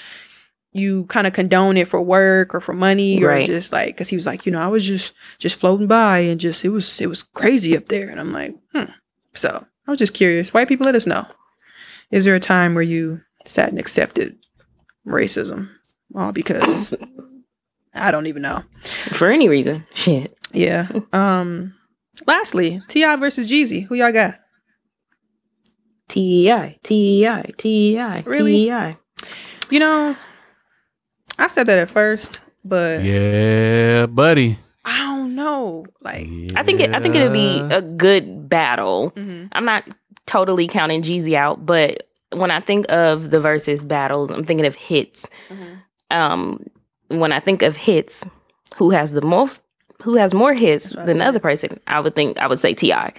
you kind of condone it for work or for money or right. just like, cause he was like, you know, I was just, just floating by and just, it was, it was crazy up there. And I'm like, hmm. So I was just curious. White people, let us know. Is there a time where you sat and accepted racism? All because... I don't even know. For any reason. Shit. Yeah. Um. Lastly, T I versus Jeezy. Who y'all got? T E I. T E I. T E I. Really? T E I. You know, I said that at first, but yeah, buddy. I don't know. Like, yeah. I think it, I think it'll be a good battle. Mm-hmm. I'm not totally counting Jeezy out, but when I think of the versus battles, I'm thinking of hits. Mm-hmm. Um, when I think of hits, who has the most? Who has more hits than the other person? I would think I would say T I.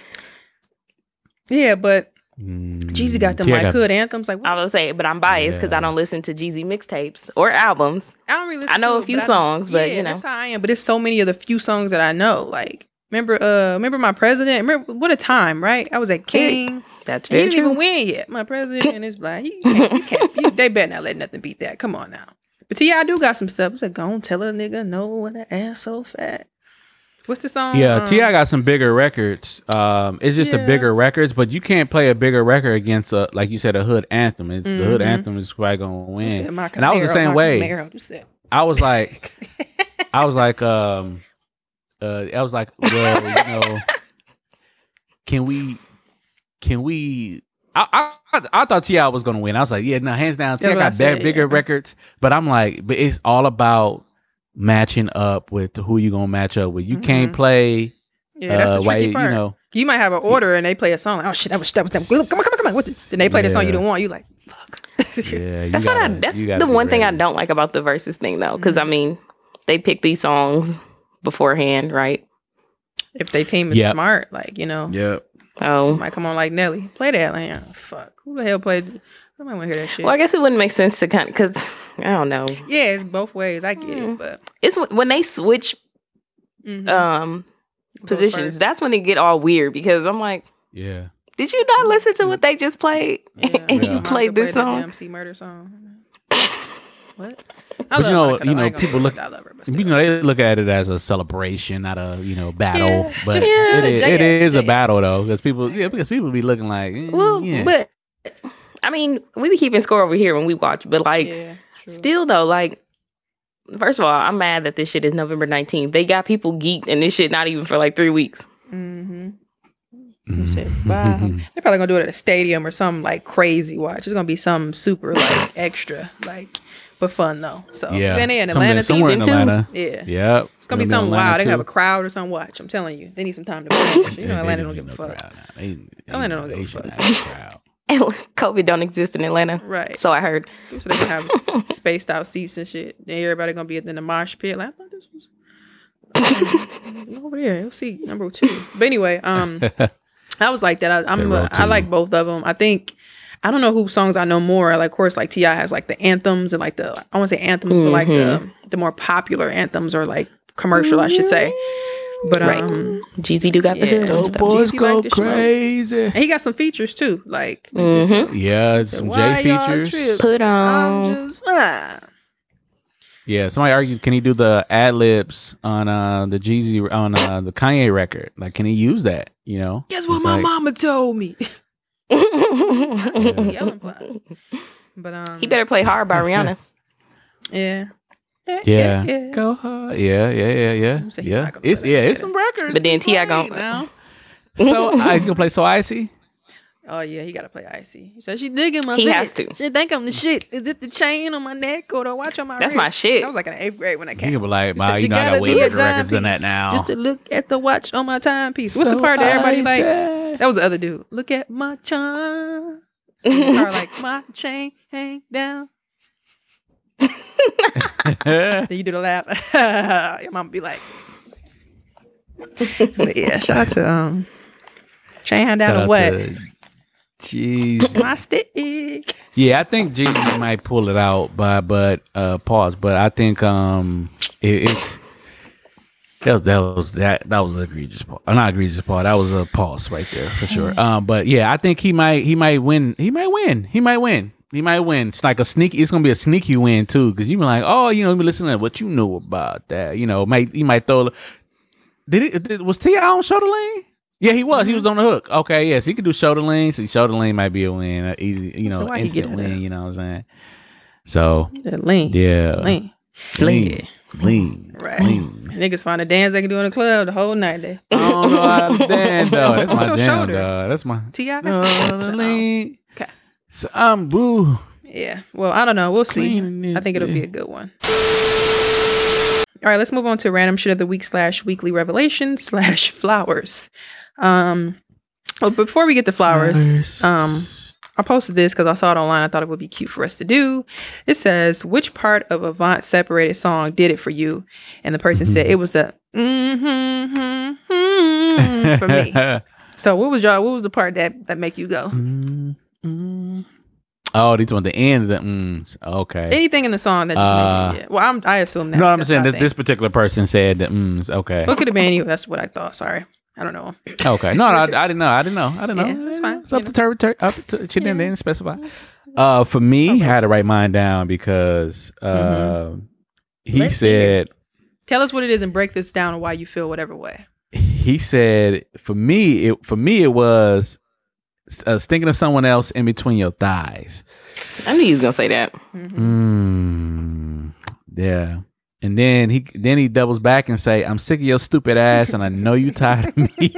Yeah, but Jeezy got them like hood anthems. Like what? I would say, but I'm biased because yeah. I don't listen to Jeezy mixtapes or albums. I don't really listen I know to a few but songs, but yeah, you know. That's how I am. But it's so many of the few songs that I know. Like, remember uh remember my president? Remember what a time, right? I was at King. That's very He didn't true. Even win yet. My president is black. He, you can't, you can't you, they better not let nothing beat that. Come on now. But T I do got some stuff. It's like, go on, tell a nigga no when an ass so fat. What's the song? Yeah, um, T I got some bigger records. Um, it's just yeah. the bigger records, but you can't play a bigger record against a, like you said, a hood anthem. It's mm-hmm. the hood anthem is probably gonna win. Said, Camaro, and I was the same way. Camaro, I was like, I was like, um, uh, I was like, well, you know, can we, can we? I I, I thought T I was gonna win. I was like, yeah, no, hands down. T I got said, bigger yeah. records, but I'm like, but it's all about matching up with who you gonna match up with. You mm-hmm. can't play. Yeah, that's uh, the tricky part. You know, you might have an order and they play a song. Like, oh shit, that was that was them. Come on, come on, come on. What the? Then they play yeah. the song you don't want. You like fuck. Yeah, you that's gotta, what I. That's the one ready. Thing I don't like about the versus thing though, because mm-hmm. I mean, they pick these songs beforehand, right? If they team is yep. smart, like you know. Yep. Oh, might come on like Nelly. Play that, like oh, fuck. Who the hell played? Nobody want to hear that shit. Well, I guess it wouldn't make sense to kind of because. I don't know. Yeah, it's both ways. I get mm. it, but it's when they switch mm-hmm. um, positions. That's when they get all weird because I'm like, yeah, did you not listen to what they just played? Yeah. and yeah. you played this play song, the M C Murder song. What? I but you know, Monica, you know, people look. Her, you know, they look at it as a celebration, not a you know battle. Yeah, but yeah, it, is, it is a battle though, because people, yeah, because people be looking like, mm, well, yeah. but I mean, we be keeping score over here when we watch, but like. Yeah. True. Still though, like, first of all, I'm mad that this shit is November nineteenth. They got people geeked and this shit not even for like three weeks. Mm-hmm. Mm-hmm. Shit. Wow. Mm-hmm. They're probably gonna do it at a stadium or something like crazy. Watch, it's gonna be something super like extra, like but fun though. So yeah, then they in Atlanta somewhere in Atlanta. Two. Yeah, yeah. It's gonna be something wild. They gonna have a crowd or something. Watch, I'm telling you, they need some time to play. You know, Atlanta don't give a fuck. Atlanta don't give a fuck. COVID don't exist in Atlanta, right? So I heard. So they have spaced out seats and shit. Then everybody gonna be in the mosh pit. Like, I thought this was um, over there. You'll see number two. But anyway, um, I was like that. I, I'm. A, I like both of them. I think. I don't know who songs I know more. Like, of course, like T I has like the anthems and like the I want to say anthems, mm-hmm. but like the the more popular anthems or like commercial, I should say. But right. um, Jeezy do got the yeah, hood. Those boys Jeezy go crazy. And he got some features too, like mm-hmm. yeah, some J features. Put on. I'm just, ah. Yeah, somebody argued, can he do the ad libs on uh the Jeezy on uh, the Kanye record? Like, can he use that? You know, guess what it's my like, mama told me. yeah. But um, he better play hard by Rihanna. yeah. Yeah, yeah, yeah, yeah, go hard. Yeah, yeah, yeah, yeah. yeah. It's yeah, it's some records. But then T I gone now. So I gonna play So Icy. Oh yeah, he gotta play Icy. So she digging my. He fit. Has to. She think I'm the shit. Is it the chain on my neck or the watch on my? That's wrist? My shit. I was like in eighth grade when I came. You were like, wow, you, you know, I got way bigger records than that now. Just to look at the watch on my timepiece. What's so the part that everybody like? That was the other dude. Look at my charm. So the part like my chain hang down. Then you do the laugh. Your mama be like, but yeah, shout out to um, Chain Hand Down and what? Jeez, my stick. Yeah, I think Jeezy might pull it out by, but uh, pause. But I think um, it, it's that was that was that that was an egregious part. Not egregious part. That was a pause right there for sure. Um, but yeah, I think he might he might win. He might win. He might win. He might win. It's like a sneaky. It's gonna be a sneaky win too, because you be like, oh, you know, be listening to what you know about that. You know, might he might throw. Did it? Did, was T I on Shoulder Lane? Yeah, he was. Mm-hmm. He was on the hook. Okay, yes, yeah, so he could do Shoulder Lane. So Shoulder Lane might be a win, a easy, you know, so instant win. You know what I'm saying? So lean, yeah, lean, lean. Lean. Right. Lean. Niggas find a dance they can do in the club the whole night there. I don't know how to dance, though. That's my jam, though. That's my... T I? Uh, lean. Okay. So I'm blue. Yeah. Well, I don't know. We'll see. I think it'll be a good one. All right, let's move on to random shit of the week slash weekly revelation slash flowers. Um, well, before we get to flowers, flowers. um, I posted this because I saw it online. I thought it would be cute for us to do. It says, which part of Avant's separated song did it for you? And the person mm-hmm. said it was the mm-hmm, mm-hmm, mm-hmm for me. So what was y'all? What was the part that that make you go? Mm-hmm. Oh, these ones, the end, the mms. Okay. Anything in the song that just uh, made you, yeah. Well, I'm, I assume that. No, I'm saying that this particular person said the mms. Okay. Well, it could have been you. That's what I thought. Sorry. I don't know. Okay. No, no I, I didn't know. I didn't know. I didn't know. Yeah, it's fine. It's up to her. Tur- up to, she didn't, yeah. didn't specify. Uh, for me, Something I had to write mine down because uh, mm-hmm. he Let's said. Tell us what it is and break this down and why you feel whatever way. He said, for me, it for me, it was. Uh, thinking of someone else in between your thighs. I knew he was gonna say that. Mm-hmm. Mm, yeah, and then he then he doubles back and say, "I'm sick of your stupid ass, and I know you tired of me."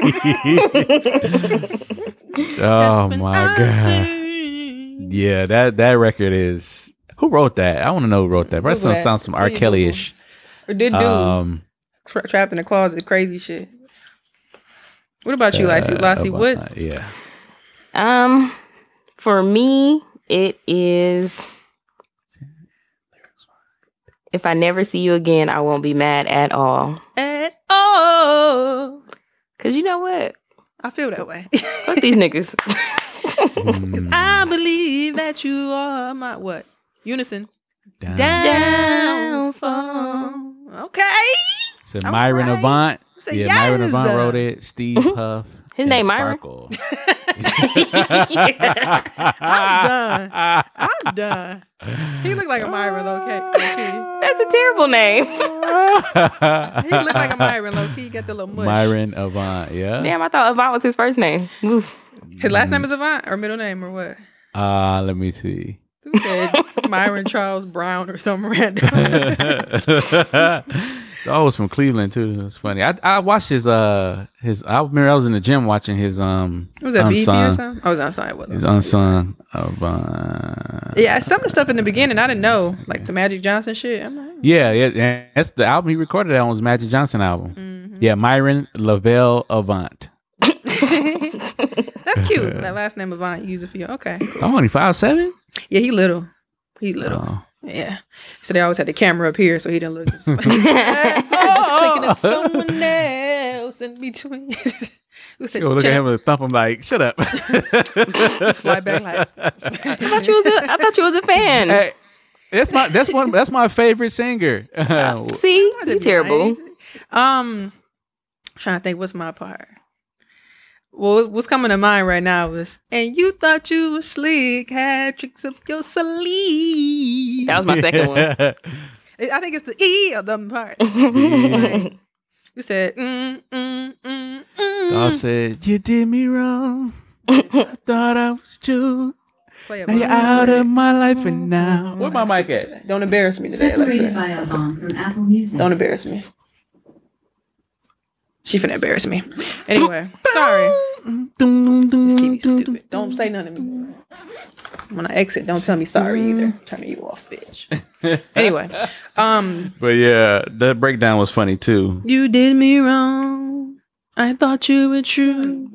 Oh my god! Yeah, that that record is. Who wrote that? I want to know who wrote that. That song sounds some R. Kelly ish. Or did um, do trapped in the closet, crazy shit. What about you, Lassie? Lassie, what? Uh, yeah. Um, for me, it is, if I never see you again, I won't be mad at all. At all. Because you know what? I feel that way. Fuck these niggas. Because I believe that you are my, what? Unison. Down. Downfall. Okay. So all Myron right. Avant. So yeah, yes. Myron Avant wrote it. Steve Huff. His name Myron. Yeah. I'm done. I'm done. He looked like a Myron low key. That's a terrible name. He looked like a Myron low key. He got the little mush. Myron Avant, yeah. Damn, I thought Avant was his first name. Oof. His last name is Avant or middle name or what? Ah, uh, let me see. Who said Myron Charles Brown or something random? Oh, it's from Cleveland too. It's funny. I I watched his uh his. I remember I was in the gym watching his um. Was that B E T or something? I was unsung. It wasn't his unsung. Of, uh, yeah, some of the stuff in the beginning I didnn't know, like the Magic Johnson shit. I'm like, yeah, yeah. That's the album he recorded. That one was Magic Johnson album. Mm-hmm. Yeah, Myron Lavelle Avant. That's cute. That last name Avant. Use it for you. Okay. I'm only five seven. Yeah, he little. He little. Oh. Yeah, so they always had the camera up here, so he didn't look. Just thinking of someone else in between. Who said, look at him and thump him like, "Shut up!" Fly back like. I thought you was a, I thought you was a fan. Hey, that's my that's one that's my favorite singer. Uh, See, you terrible. Um, I'm trying to think, what's my part? Well, what's coming to mind right now is, and you thought you were slick, had tricks up your sleeve. That was my yeah. second one. I think it's the E of them part. Yeah. You said, mm, mm, mm, mm. I said, you did me wrong. I thought I was you. Now you're movie. Out of my life and now. Where my mic at? Don't embarrass me today. Separated by a bomb from Apple Music. Don't embarrass me. She finna embarrass me. Anyway, sorry. This T V's stupid. Don't say nothing to me. When I exit, don't tell me sorry either. Turning you off, bitch. Anyway. um. But yeah, the breakdown was funny too. You did me wrong. I thought you were true.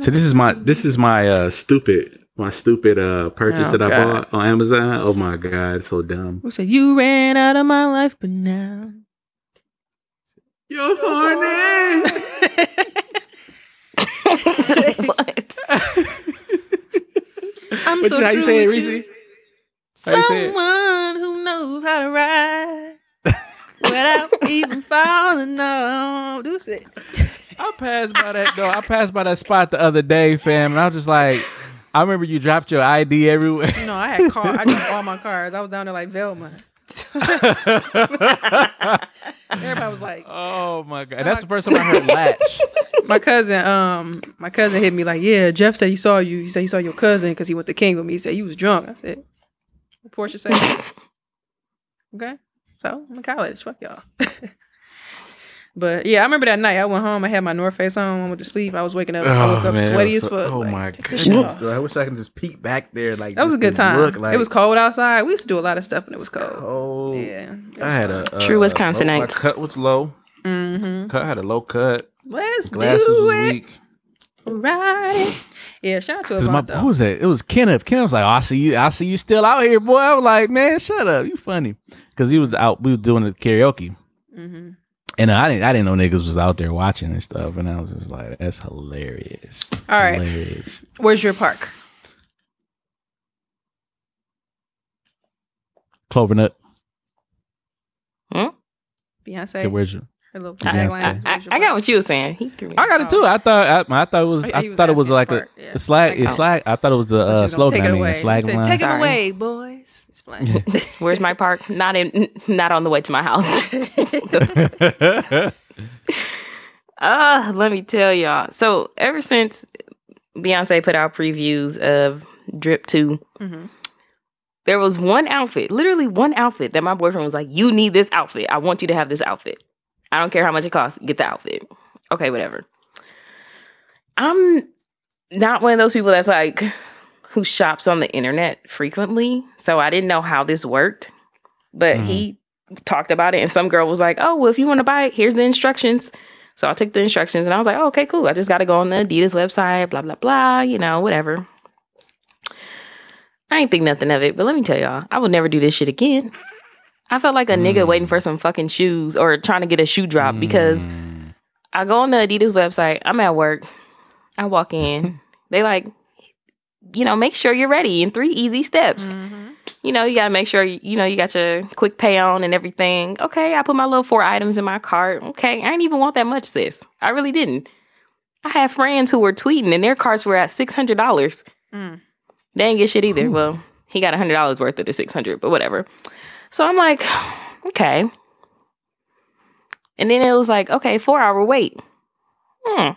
So this is my this is my uh, stupid my stupid uh purchase oh, that god. I bought on Amazon. Oh my god, so dumb. We said you ran out of my life, but now. You're horny. What? I'm Which so is how you say it, Reese? Someone who knows how to ride without even falling on. Do it. I passed by that though. I passed by that spot the other day, fam, and I was just like, I remember you dropped your I D everywhere. No, I had car. I dropped all my cars. I was down there like Velma. Everybody was like, "Oh my god!" And that's the first time I heard latch. My cousin, um, my cousin hit me like, "Yeah, Jeff said he saw you. He said he saw your cousin because he went to King with me. He said he was drunk." I said, "What Portia said?" Okay, So I'm in college. Fuck y'all. But yeah, I remember that night. I went home. I had my North Face on. I went to sleep. I was waking up. Oh, I woke up man, sweaty so, as fuck. Oh like, my goodness. I wish I could just peek back there. Like that was a good time. Look, like, it was cold outside. We used to do a lot of stuff and it was cold. cold. Yeah. I had fun. a uh, true Wisconsin night. My cut was low. Mm-hmm. Cut, I had a low cut. Let's Glasses do it. Was weak. Right. Yeah, shout out to his mom. Who was that? It was Kenneth. Kenneth was like, oh, I see you. I see you still out here, boy. I was like, man, shut up. You funny. Because he was out. We were doing the karaoke. Mm-hmm. And I didn't I didn't know niggas was out there watching and stuff. And I was just like, that's hilarious. All right. Hilarious. Where's your park? Clovernut. Hmm? Beyonce. So where's your... Little I, I, I got what you were saying. He threw me. I got it too. I thought. I, I thought it was. I was thought it was like a, a slag. Like, oh. slag. I thought it was a uh, slow down. Take it away. Slag said, take Sorry. it away, boys. It's yeah. Where's my park? Not in. Not on the way to my house. uh, let me tell y'all. So ever since Beyonce put out previews of Drip Two, mm-hmm. there was one outfit, literally one outfit, that my boyfriend was like, "You need this outfit. I want you to have this outfit. I don't care how much it costs. Get the outfit." Okay, whatever. I'm not one of those people that's like, who shops on the internet frequently. So I didn't know how this worked. But mm-hmm. he talked about it. And some girl was like, oh, well, if you want to buy it, here's the instructions. So I took the instructions. And I was like, oh, okay, cool. I just got to go on the Adidas website, blah, blah, blah. You know, whatever. I ain't think nothing of it. But let me tell y'all, I would never do this shit again. I felt like a nigga mm. waiting for some fucking shoes or trying to get a shoe drop, because mm. I go on the Adidas website. I'm at work. I walk in. They like, you know, make sure you're ready in three easy steps. Mm-hmm. You know, you got to make sure, you know, you got your quick pay on and everything. Okay, I put my little four items in my cart. Okay, I didn't even want that much, sis. I really didn't. I had friends who were tweeting and their carts were at six hundred dollars. Mm. They didn't get shit either. Ooh. Well, he got one hundred dollars worth of the six hundred dollars, but whatever. So I'm like, okay. And then it was like, okay, four hour wait. Hmm.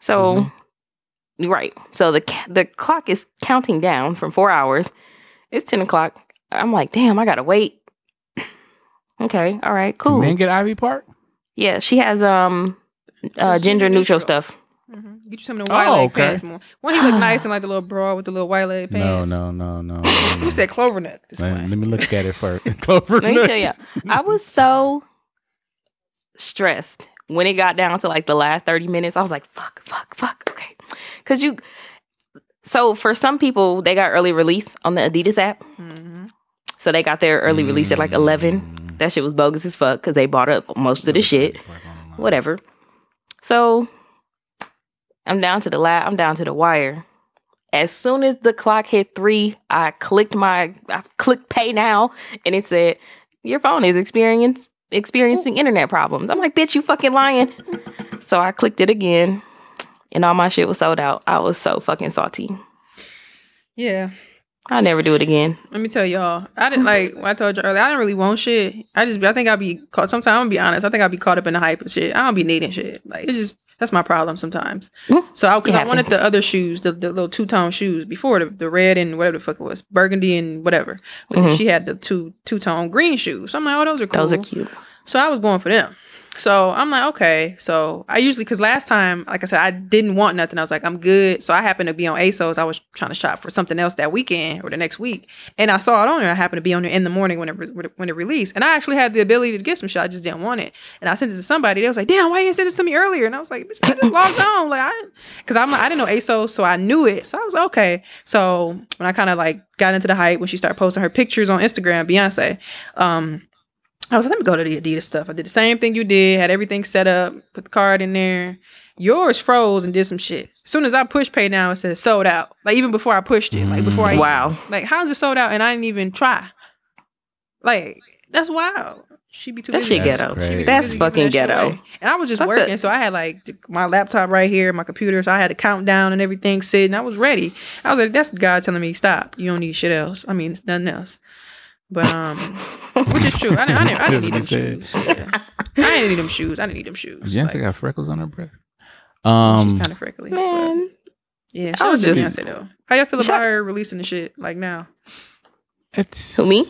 So, mm-hmm. right. So the the clock is counting down from four hours. It's ten o'clock. I'm like, damn, I got to wait. Okay. All right. Cool. Did men get Ivy Park? Yeah. She has um uh, gender neutral stuff. Mm-hmm. Get you some of the white oh, leg okay. pants more. One, he look nice in like the little bra with the little white leg pants. No, no, no, no. no. You said Clovernut. This let, let me look at it first. Clovernut. Let me tell you, I was so stressed when it got down to like the last thirty minutes. I was like, fuck, fuck, fuck. Okay, because you. So for some people, they got early release on the Adidas app, mm-hmm. so they got their early release at like eleven. Mm-hmm. That shit was bogus as fuck because they bought up most of the shit. Whatever. So. I'm down to the lab. I'm down to the wire. As soon as the clock hit three, I clicked my, I clicked pay now, and it said, your phone is experience, experiencing internet problems. I'm like, bitch, you fucking lying. So I clicked it again, and all my shit was sold out. I was so fucking salty. Yeah. I'll never do it again. Let me tell y'all. I didn't like, I told you earlier, I didn't really want shit. I just, I think I'll be caught, sometimes I'm gonna be honest, I think I'll be caught up in the hype of shit. I don't be needing shit. Like, it's just, that's my problem sometimes. So I, cause I wanted the other shoes, the, the little two-tone shoes before, the, the red and whatever the fuck it was, burgundy and whatever. But mm-hmm. then she had the two two-tone green shoes. So I'm like, oh, those are cool. Those are cute. So I was going for them. So I'm like, okay. So I usually, because last time, like I said, I didn't want nothing. I was like, I'm good. So I happened to be on ASOS. I was trying to shop for something else that weekend or the next week. And I saw it on there. I happened to be on there in the morning when it, re- when it released. And I actually had the ability to get some shit. I just didn't want it. And I sent it to somebody. They was like, damn, why you didn't send it to me earlier? And I was like, bitch, I just logged on. Like, I, because I'm, I didn't know ASOS, so I knew it. So I was like, okay. So when I kind of like got into the hype, when she started posting her pictures on Instagram, Beyonce, um, I was like, let me go to the Adidas stuff. I did the same thing you did, had everything set up, put the card in there. Yours froze and did some shit. As soon as I pushed pay now, it said sold out. Like, even before I pushed it. Like, before I Wow. Even, like, how is it sold out and I didn't even try? Like, that's wild. She be too that busy. That shit ghetto. That's, that's fucking that ghetto. And I was just Fuck working, the- so I had, like, my laptop right here, my computer, so I had to count down and everything sitting. I was ready. I was like, that's God telling me, stop. You don't need shit else. I mean, it's nothing else. But um, which is true. I didn't. I didn't, I didn't need them shoes. Yeah. I didn't need them shoes. I didn't need them shoes. Beyonce like, got freckles on her breath. Um, she's kind of freckly. Man, yeah. I was just Beyonce though. How y'all feel about her releasing the shit like now? It's who me?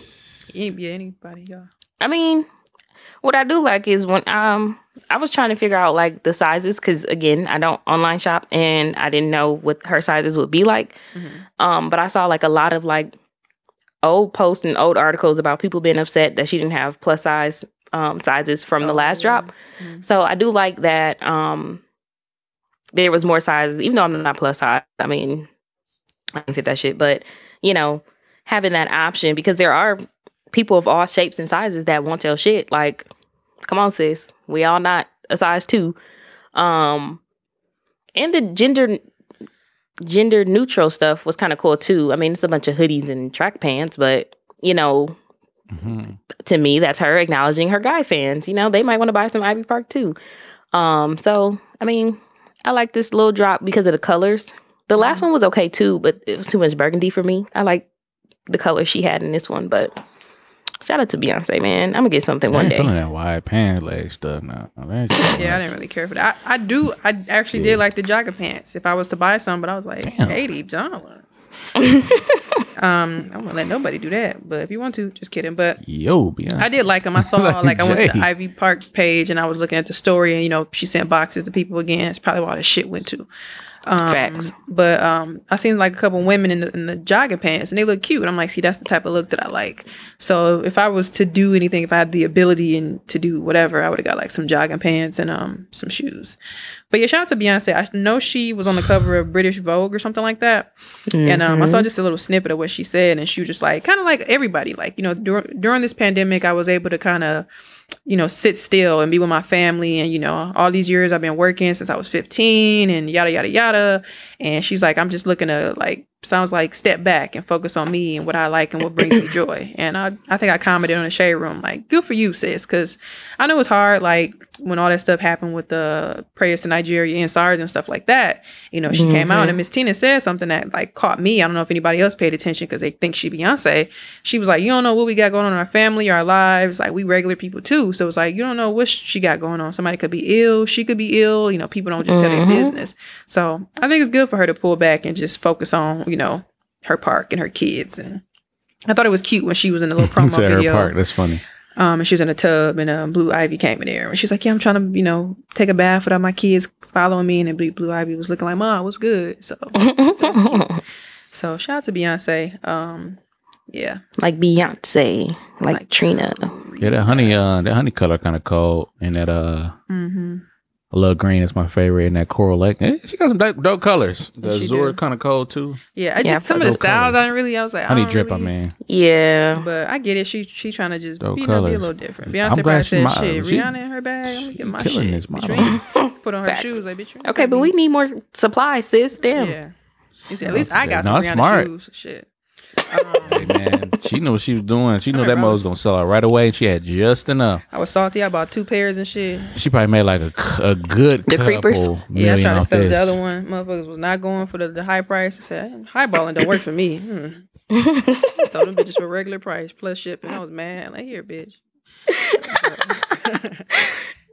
Yeah, anybody, y'all. I mean, what I do like is when um I was trying to figure out like the sizes, because again, I don't online shop and I didn't know what her sizes would be like. Mm-hmm. Um, but I saw like a lot of like old posts and old articles about people being upset that she didn't have plus size um sizes from oh, the last yeah. drop. Mm-hmm. So I do like that um there was more sizes, even though I'm not plus size. I mean, I can fit that shit, but you know, having that option, because there are people of all shapes and sizes that want your shit. Like, come on, sis. We all not a size two. Um, and the gender gender neutral stuff was kind of cool, too. I mean, it's a bunch of hoodies and track pants, but, you know, mm-hmm. to me, that's her acknowledging her guy fans. You know, they might want to buy some Ivy Park, too. Um, so, I mean, I like this little drop because of the colors. The last mm-hmm. one was okay, too, but it was too much burgundy for me. I like the color she had in this one, but... Shout out to Beyonce, man. I'm gonna get something I one day. Feeling that wide pant leg stuff now. I mean, yeah, I didn't really care for that. I, I do. I actually yeah. did like the jogger pants. If I was to buy some, but I was like Damn. eighty dollars. um, I'm gonna let nobody do that. But if you want to, just kidding. But yo, Beyonce, I did like them. I saw like, like I went to the Ivy Park page and I was looking at the story, and you know she sent boxes to people again. It's probably where all the shit went to. Um, Facts. But um, I seen like a couple women in the, in the jogging pants, and they look cute. And I'm like, see, that's the type of look that I like. So if I was to do anything, if I had the ability and to do whatever, I would have got like some jogging pants and um some shoes. But yeah, shout out to Beyonce. I know she was on the cover of British Vogue or something like that. Mm-hmm. And um, I saw just a little snippet of what she said, and she was just like, kind of like everybody, like, you know, dur- during this pandemic, I was able to kind of, you know, sit still and be with my family. And, you know, all these years I've been working since I was fifteen and yada, yada, yada. And she's like, I'm just looking to like, sounds like step back and focus on me and what I like and what brings me joy. And I, I think I commented on the Shade Room, like, good for you, sis. Cause I know it's hard. Like when all that stuff happened with the prayers to Nigeria and SARS and stuff like that, you know, she mm-hmm. came out and Miss Tina said something that like caught me. I don't know if anybody else paid attention cause they think she Beyonce. She was like, you don't know what we got going on in our family, our lives. Like we regular people too. So it's like, you don't know what she got going on. Somebody could be ill. She could be ill. You know, people don't just mm-hmm. tell their business. So I think it's good for her to pull back and just focus on, you know, her park and her kids. And I thought it was cute when she was in a little promo it's at video. Her park. That's funny. Um, and she was in a tub and um, Blue Ivy came in there. And she was like, yeah, I'm trying to, you know, take a bath without my kids following me. And then Blue Ivy was looking like, Mom, what's good? So, so that's cute. So shout out to Beyonce. Um, yeah. Like Beyonce. Like, like Trina. Yeah, that honey, uh, that honey color kind of cold. And that uh, mm-hmm. I love green. It's my favorite. And that coral lake. Eh, she got some dope, dope colors. The azure kind of cold too. Yeah, I just yeah, some of the styles colors. I didn't really. I was like, honey I drip. Really, I mean, yeah. But I get it. She she trying to just be, you know, be a little different. Beyonce probably said, my, "Shit, she, Rihanna in her bag. I'm gonna get my shit. This put on her Facts. Shoes, like bitch. Okay, but me. We need more supply, sis. Damn. Yeah. At no, least I got no, some Rihanna smart. Shoes. Shit. Um, hey man, she knew what she was doing. She knew that mother was gonna sell out right away. She had just enough. I was salty. I bought two pairs and shit. She probably made like a, a good the creepers. Yeah, I tried to sell this. The other one. Motherfuckers was not going for the, the high price. I said highballing don't work for me. Hmm. Sold them bitches for regular price plus shipping. I was mad. Like here, bitch.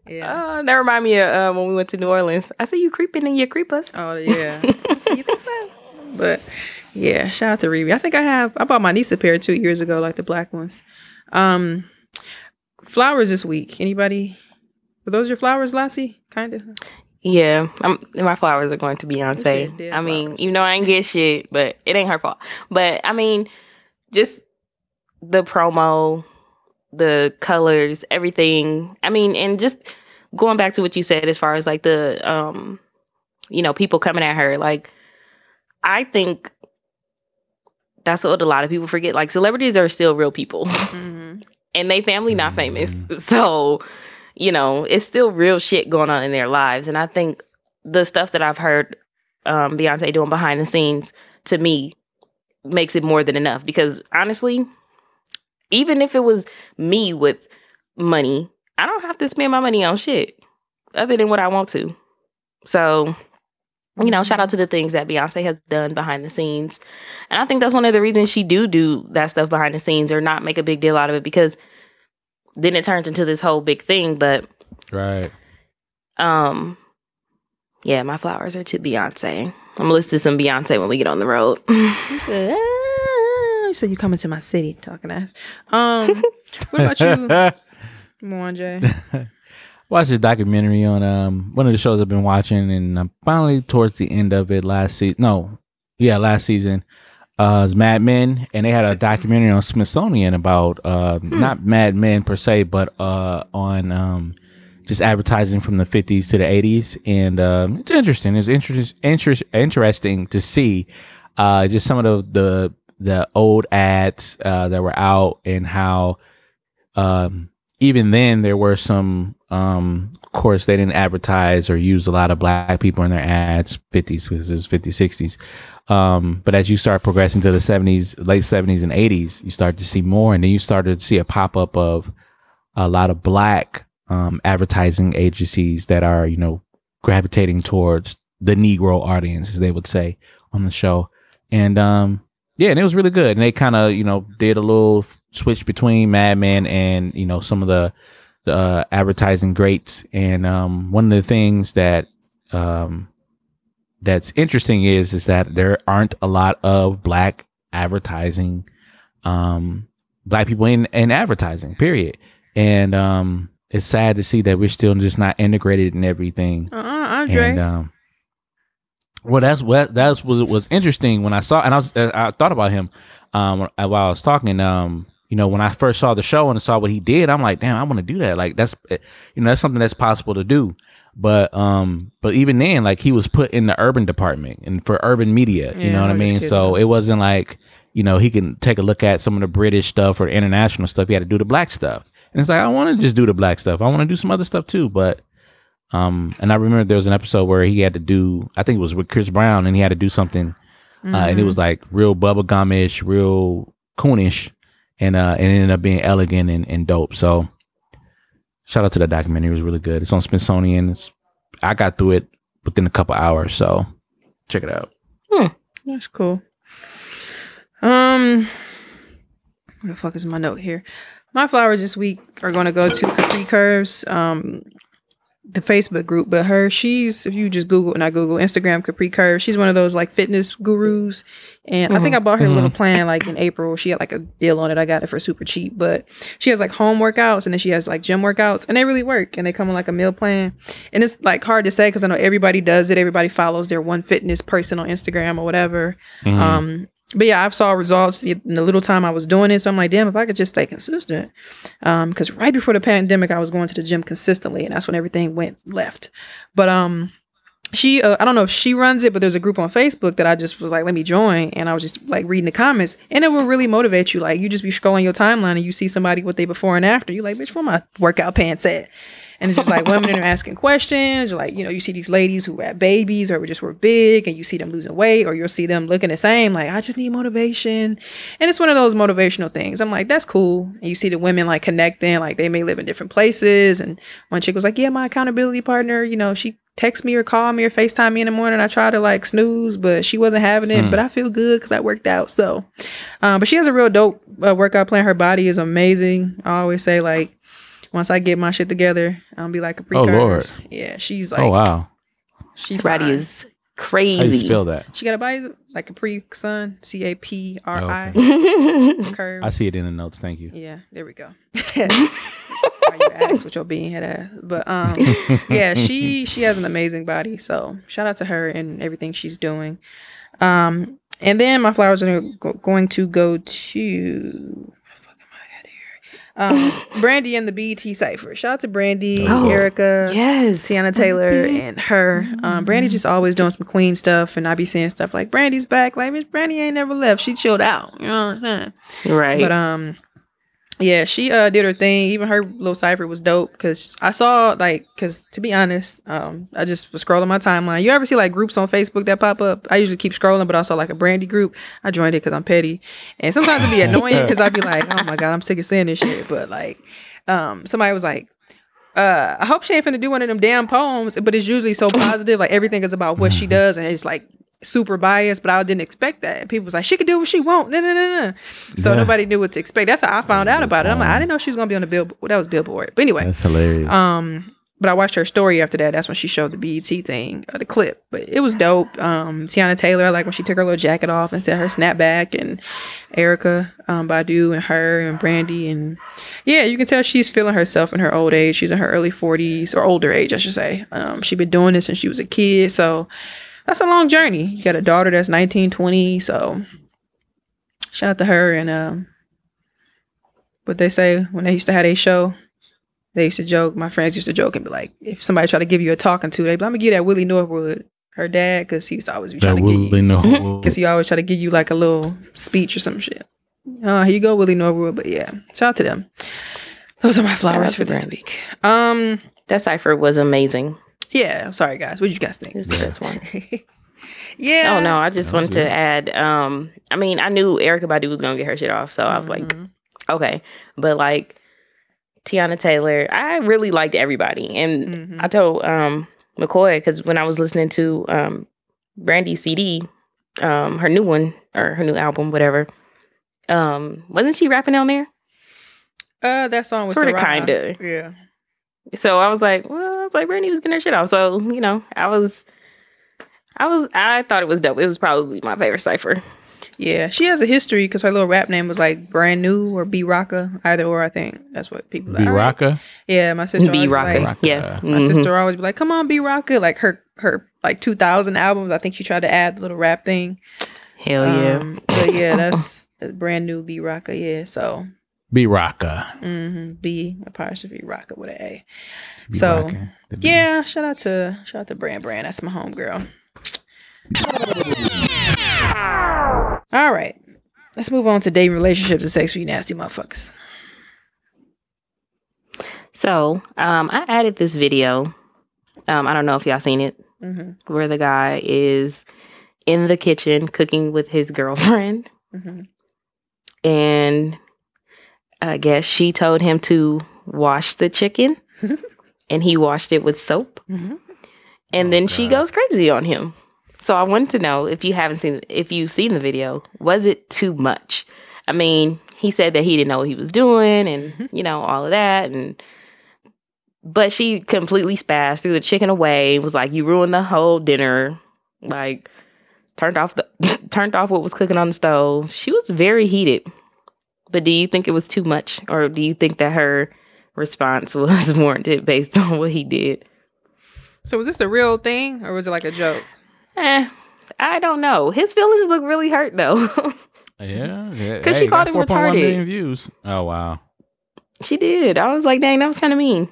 Yeah. Uh, that remind me of uh, when we went to New Orleans. I see you creeping in your creepers. Oh yeah. So you think so? But. Yeah, shout out to Riri. I think I have, I bought my niece a pair two years ago, like the black ones. Um, flowers this week. Anybody? Were those your flowers, Lassie? Kind of. Yeah, I'm, my flowers are going to Beyonce. I mean, even though I ain't get shit, but it ain't her fault. But I mean, just the promo, the colors, everything. I mean, and just going back to what you said as far as like the, um, you know, people coming at her. Like, I think... That's what a lot of people forget. Like, celebrities are still real people. Mm-hmm. And they family not famous. So, you know, it's still real shit going on in their lives. And I think the stuff that I've heard um, Beyonce doing behind the scenes, to me, makes it more than enough. Because, honestly, even if it was me with money, I don't have to spend my money on shit other than what I want to. So... You know, shout out to the things that Beyonce has done behind the scenes. And I think that's one of the reasons she do do that stuff behind the scenes or not make a big deal out of it, because then it turns into this whole big thing. But right. Um, yeah, my flowers are to Beyonce. I'm going to listen to some Beyonce when we get on the road. You said, ah, you said you coming to my city talking ass. Um, what about you, Mwanje? Watched a documentary on um one of the shows I've been watching, and I'm finally towards the end of it last season. No, yeah, last season. Uh, it was Mad Men, and they had a documentary on Smithsonian about uh, hmm. not Mad Men per se, but uh, on um, just advertising from the fifties to the eighties. And um, it's interesting. It's interest, interest, interesting to see uh, just some of the the, the old ads uh, that were out, and how um, even then there were some. Um, of course, they didn't advertise or use a lot of black people in their ads. Fifties, this is fifties, sixties. Um, but as you start progressing to the seventies, late seventies and eighties, you start to see more, and then you start to see a pop up of a lot of black um, advertising agencies that are, you know, gravitating towards the Negro audience, as they would say on the show. And um, yeah, and it was really good. And they kind of, you know, did a little switch between Mad Men and, you know, some of the uh, advertising greats. And um, one of the things that um, that's interesting is is that there aren't a lot of black advertising, um, black people in, in advertising, period. And um, it's sad to see that we're still just not integrated in everything. Uh, uh-uh, Andre. And, um, well, that's what that's what was interesting when I saw, and I was, I thought about him um, while I was talking. Um, you know, when I first saw the show and saw what he did, I'm like, damn, I want to do that. Like that's, you know, that's something that's possible to do. But um, but even then, like he was put in the urban department and for urban media, yeah, you know what I mean? So it wasn't like, you know, he can take a look at some of the British stuff or the international stuff. He had to do the black stuff. And it's like, I want to just do the black stuff. I want to do some other stuff too. But um, and I remember there was an episode where he had to do, I think it was with Chris Brown, and he had to do something. Mm-hmm. Uh, and it was like real bubblegumish, real coonish, and uh, and it ended up being elegant and, and dope. So. Shout out to that documentary. It was really good. It's on Smithsonian. It's, I got through it within a couple hours, so check it out. Hmm. That's cool. Um, where the fuck is my note here? My flowers this week are going to go to Capri Curves, um, the Facebook group. But her, she's, if you just Google, and I Google Instagram Capri Curves, she's one of those like fitness gurus. And mm-hmm. I think I bought her mm-hmm. a little plan like in April. She had like a deal on it. I got it for super cheap. But she has like home workouts, and then she has like gym workouts, and they really work. And they come in like a meal plan. And it's like hard to say because I know everybody does it. Everybody follows their one fitness person on Instagram or whatever. Mm-hmm. Um, but yeah, I saw results in the little time I was doing it. So I'm like, damn, if I could just stay consistent. Because um, right before the pandemic, I was going to the gym consistently, and that's when everything went left. But um, she, uh, I don't know if she runs it, but there's a group on Facebook that I just was like, let me join. And I was just like reading the comments, and it will really motivate you. Like you just be scrolling your timeline and you see somebody with their before and after. You're like, bitch, where my workout pants at? And it's just like women that are asking questions, or like, you know, you see these ladies who had babies or just were big, and you see them losing weight, or you'll see them looking the same. Like, I just need motivation. And it's one of those motivational things. I'm like, that's cool. And you see the women like connecting, like they may live in different places. And one chick was like, yeah, my accountability partner, you know, she text me or call me or FaceTime me in the morning. I try to like snooze, but she wasn't having it. Mm. But I feel good because I worked out. So, um, but she has a real dope uh, workout plan. Her body is amazing. I always say like, once I get my shit together, I'll be like a pre. Oh Lord! Yeah, she's like. Oh wow. She body is crazy. How do you spell that? She got a body like a pre sun. C A P R I. Curves. I see it in the notes. Thank you. Yeah, there we go. Why you ask what your being head ass? But um, yeah, she she has an amazing body. So shout out to her and everything she's doing. Um, and then my flowers are going to go to. Um, Brandy and the B E T Cypher. Shout out to Brandy, oh, Erica, yes, Teyana Taylor, and her. Um, Brandy just always doing some queen stuff, and I be seeing stuff like Brandy's back. Like, Miss Brandy ain't never left. She chilled out. You know what I'm saying? Right. But um, yeah, she uh did her thing. Even her little cypher was dope because I saw like because to be honest, um, I just was scrolling my timeline. You ever see like groups on Facebook that pop up? I usually keep scrolling, but also like a Brandy group. I joined it because I'm petty, and sometimes it'd be annoying because I'd be like, oh my god, I'm sick of seeing this shit. But like, um, somebody was like, uh, I hope she ain't finna do one of them damn poems. But it's usually so positive. Like everything is about what she does, and it's like. Super biased, but I didn't expect that. And people was like, she could do what she want. Nah, nah, nah, nah. So yeah. Nobody knew what to expect. That's how I found out about it. I'm like, I didn't know she was gonna be on the Billboard. That was Billboard. But anyway, that's hilarious. Um, But I watched her story after that. That's when she showed the B E T thing, uh, the clip. But it was dope. Um, Teyana Taylor, like when she took her little jacket off and said her snapback, and Erica um, Badu and her and Brandy. And yeah, you can tell she's feeling herself in her old age. She's in her early forties, or older age, I should say. Um, she's been doing this since she was a kid. So that's a long journey. You got a daughter that's nineteen, twenty. So shout out to her. And um, what they say when they used to have their show. They used to joke, my friends used to joke and be like, if somebody tried to give you a talking to, they'd be like, I'm going to give that Willie Norwood, her dad, because he used to always be trying that to Willie get you. Norwood. Because he always tried to give you like a little speech or some shit. Uh, here you go, Willie Norwood. But yeah, shout out to them. Those are my flowers for this week. Um, That cypher was amazing. Yeah. Sorry, guys. What did you guys think? It was the best one. Yeah. Oh, no. I just wanted to add, um, I mean, I knew Erykah Badu was going to get her shit off. So mm-hmm. I was like, okay. But like, Teyana Taylor, I really liked everybody. And mm-hmm. I told um, McCoy, because when I was listening to um, Brandy's C D, um, her new one, or her new album, whatever, um, wasn't she rapping on there? Uh, that song was sort of kind of. Yeah. So I was like, well, I was like, Brandy was getting her shit off. So, you know, I was, I was, I thought it was dope. It was probably my favorite cypher. Yeah, she has a history because her little rap name was like Brand New or B Rocka, either or. I think that's what people. B Rocka. Right. Yeah, my sister. B Rocka. Like, yeah, my mm-hmm. sister always be like, "Come on, B Rocka!" Like her, her like two thousand albums. I think she tried to add the little rap thing. Hell yeah! Um, but yeah, that's, that's Brand New, B Rocka. Yeah, so B Rocka. Mm-hmm, B apostrophe Rocka with an A. So yeah, shout out to shout out to Brand Brand. That's my homegirl. All right, let's move on to dating, relationships, and sex for you nasty motherfuckers. So, um, I added this video. Um, I don't know if y'all seen it, mm-hmm. where the guy is in the kitchen cooking with his girlfriend. Mm-hmm. And I guess she told him to wash the chicken, and he washed it with soap. Mm-hmm. And oh, then God. She goes crazy on him. So I wanted to know if you haven't seen, if you've seen the video, was it too much? I mean, he said that he didn't know what he was doing, and mm-hmm. you know, all of that, and but she completely spazzed, threw the chicken away, was like, "You ruined the whole dinner!" Like turned off the turned off what was cooking on the stove. She was very heated. But do you think it was too much, or do you think that her response was warranted based on what he did? So was this a real thing, or was it like a joke? Eh, I don't know. His feelings look really hurt, though. Yeah. Because hey, she called him retarded. Views. Oh, wow. She did. I was like, dang, that was kind of mean.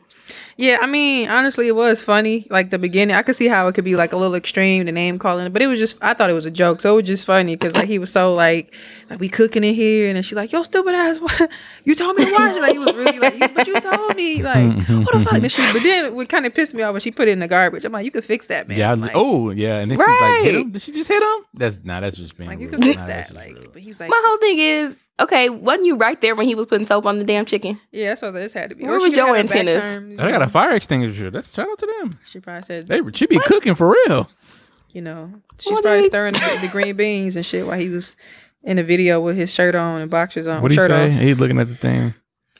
Yeah, I mean, honestly, it was funny. Like, the beginning, I could see how it could be, like, a little extreme, the name calling. But it was just, I thought it was a joke. So it was just funny because, like, he was so, like, like, we cooking in here. And then she's like, yo, stupid ass, what? You told me to watch it. Like, he was really like, but you told me. Like, what the fuck? And she, but then it kind of pissed me off when she put it in the garbage. I'm like, you could fix that, man. Yeah, like, oh, yeah. And then right. She's like, hit him? Did she just hit him? That's, nah, that's just being like, rude. You could fix nah, that. Like, rude. But he was like, my whole thing is, okay, wasn't you right there when he was putting soap on the damn chicken? Yeah, that's what I was like, this had to be. Where was your antennas? Term, you they know? Got a fire extinguisher. That's shout out to them. She probably said they she be what? Cooking for real. You know, she's what probably stirring the, the green beans and shit while he was in the video with his shirt on and boxers on. What did he say? Off. He's looking at the thing.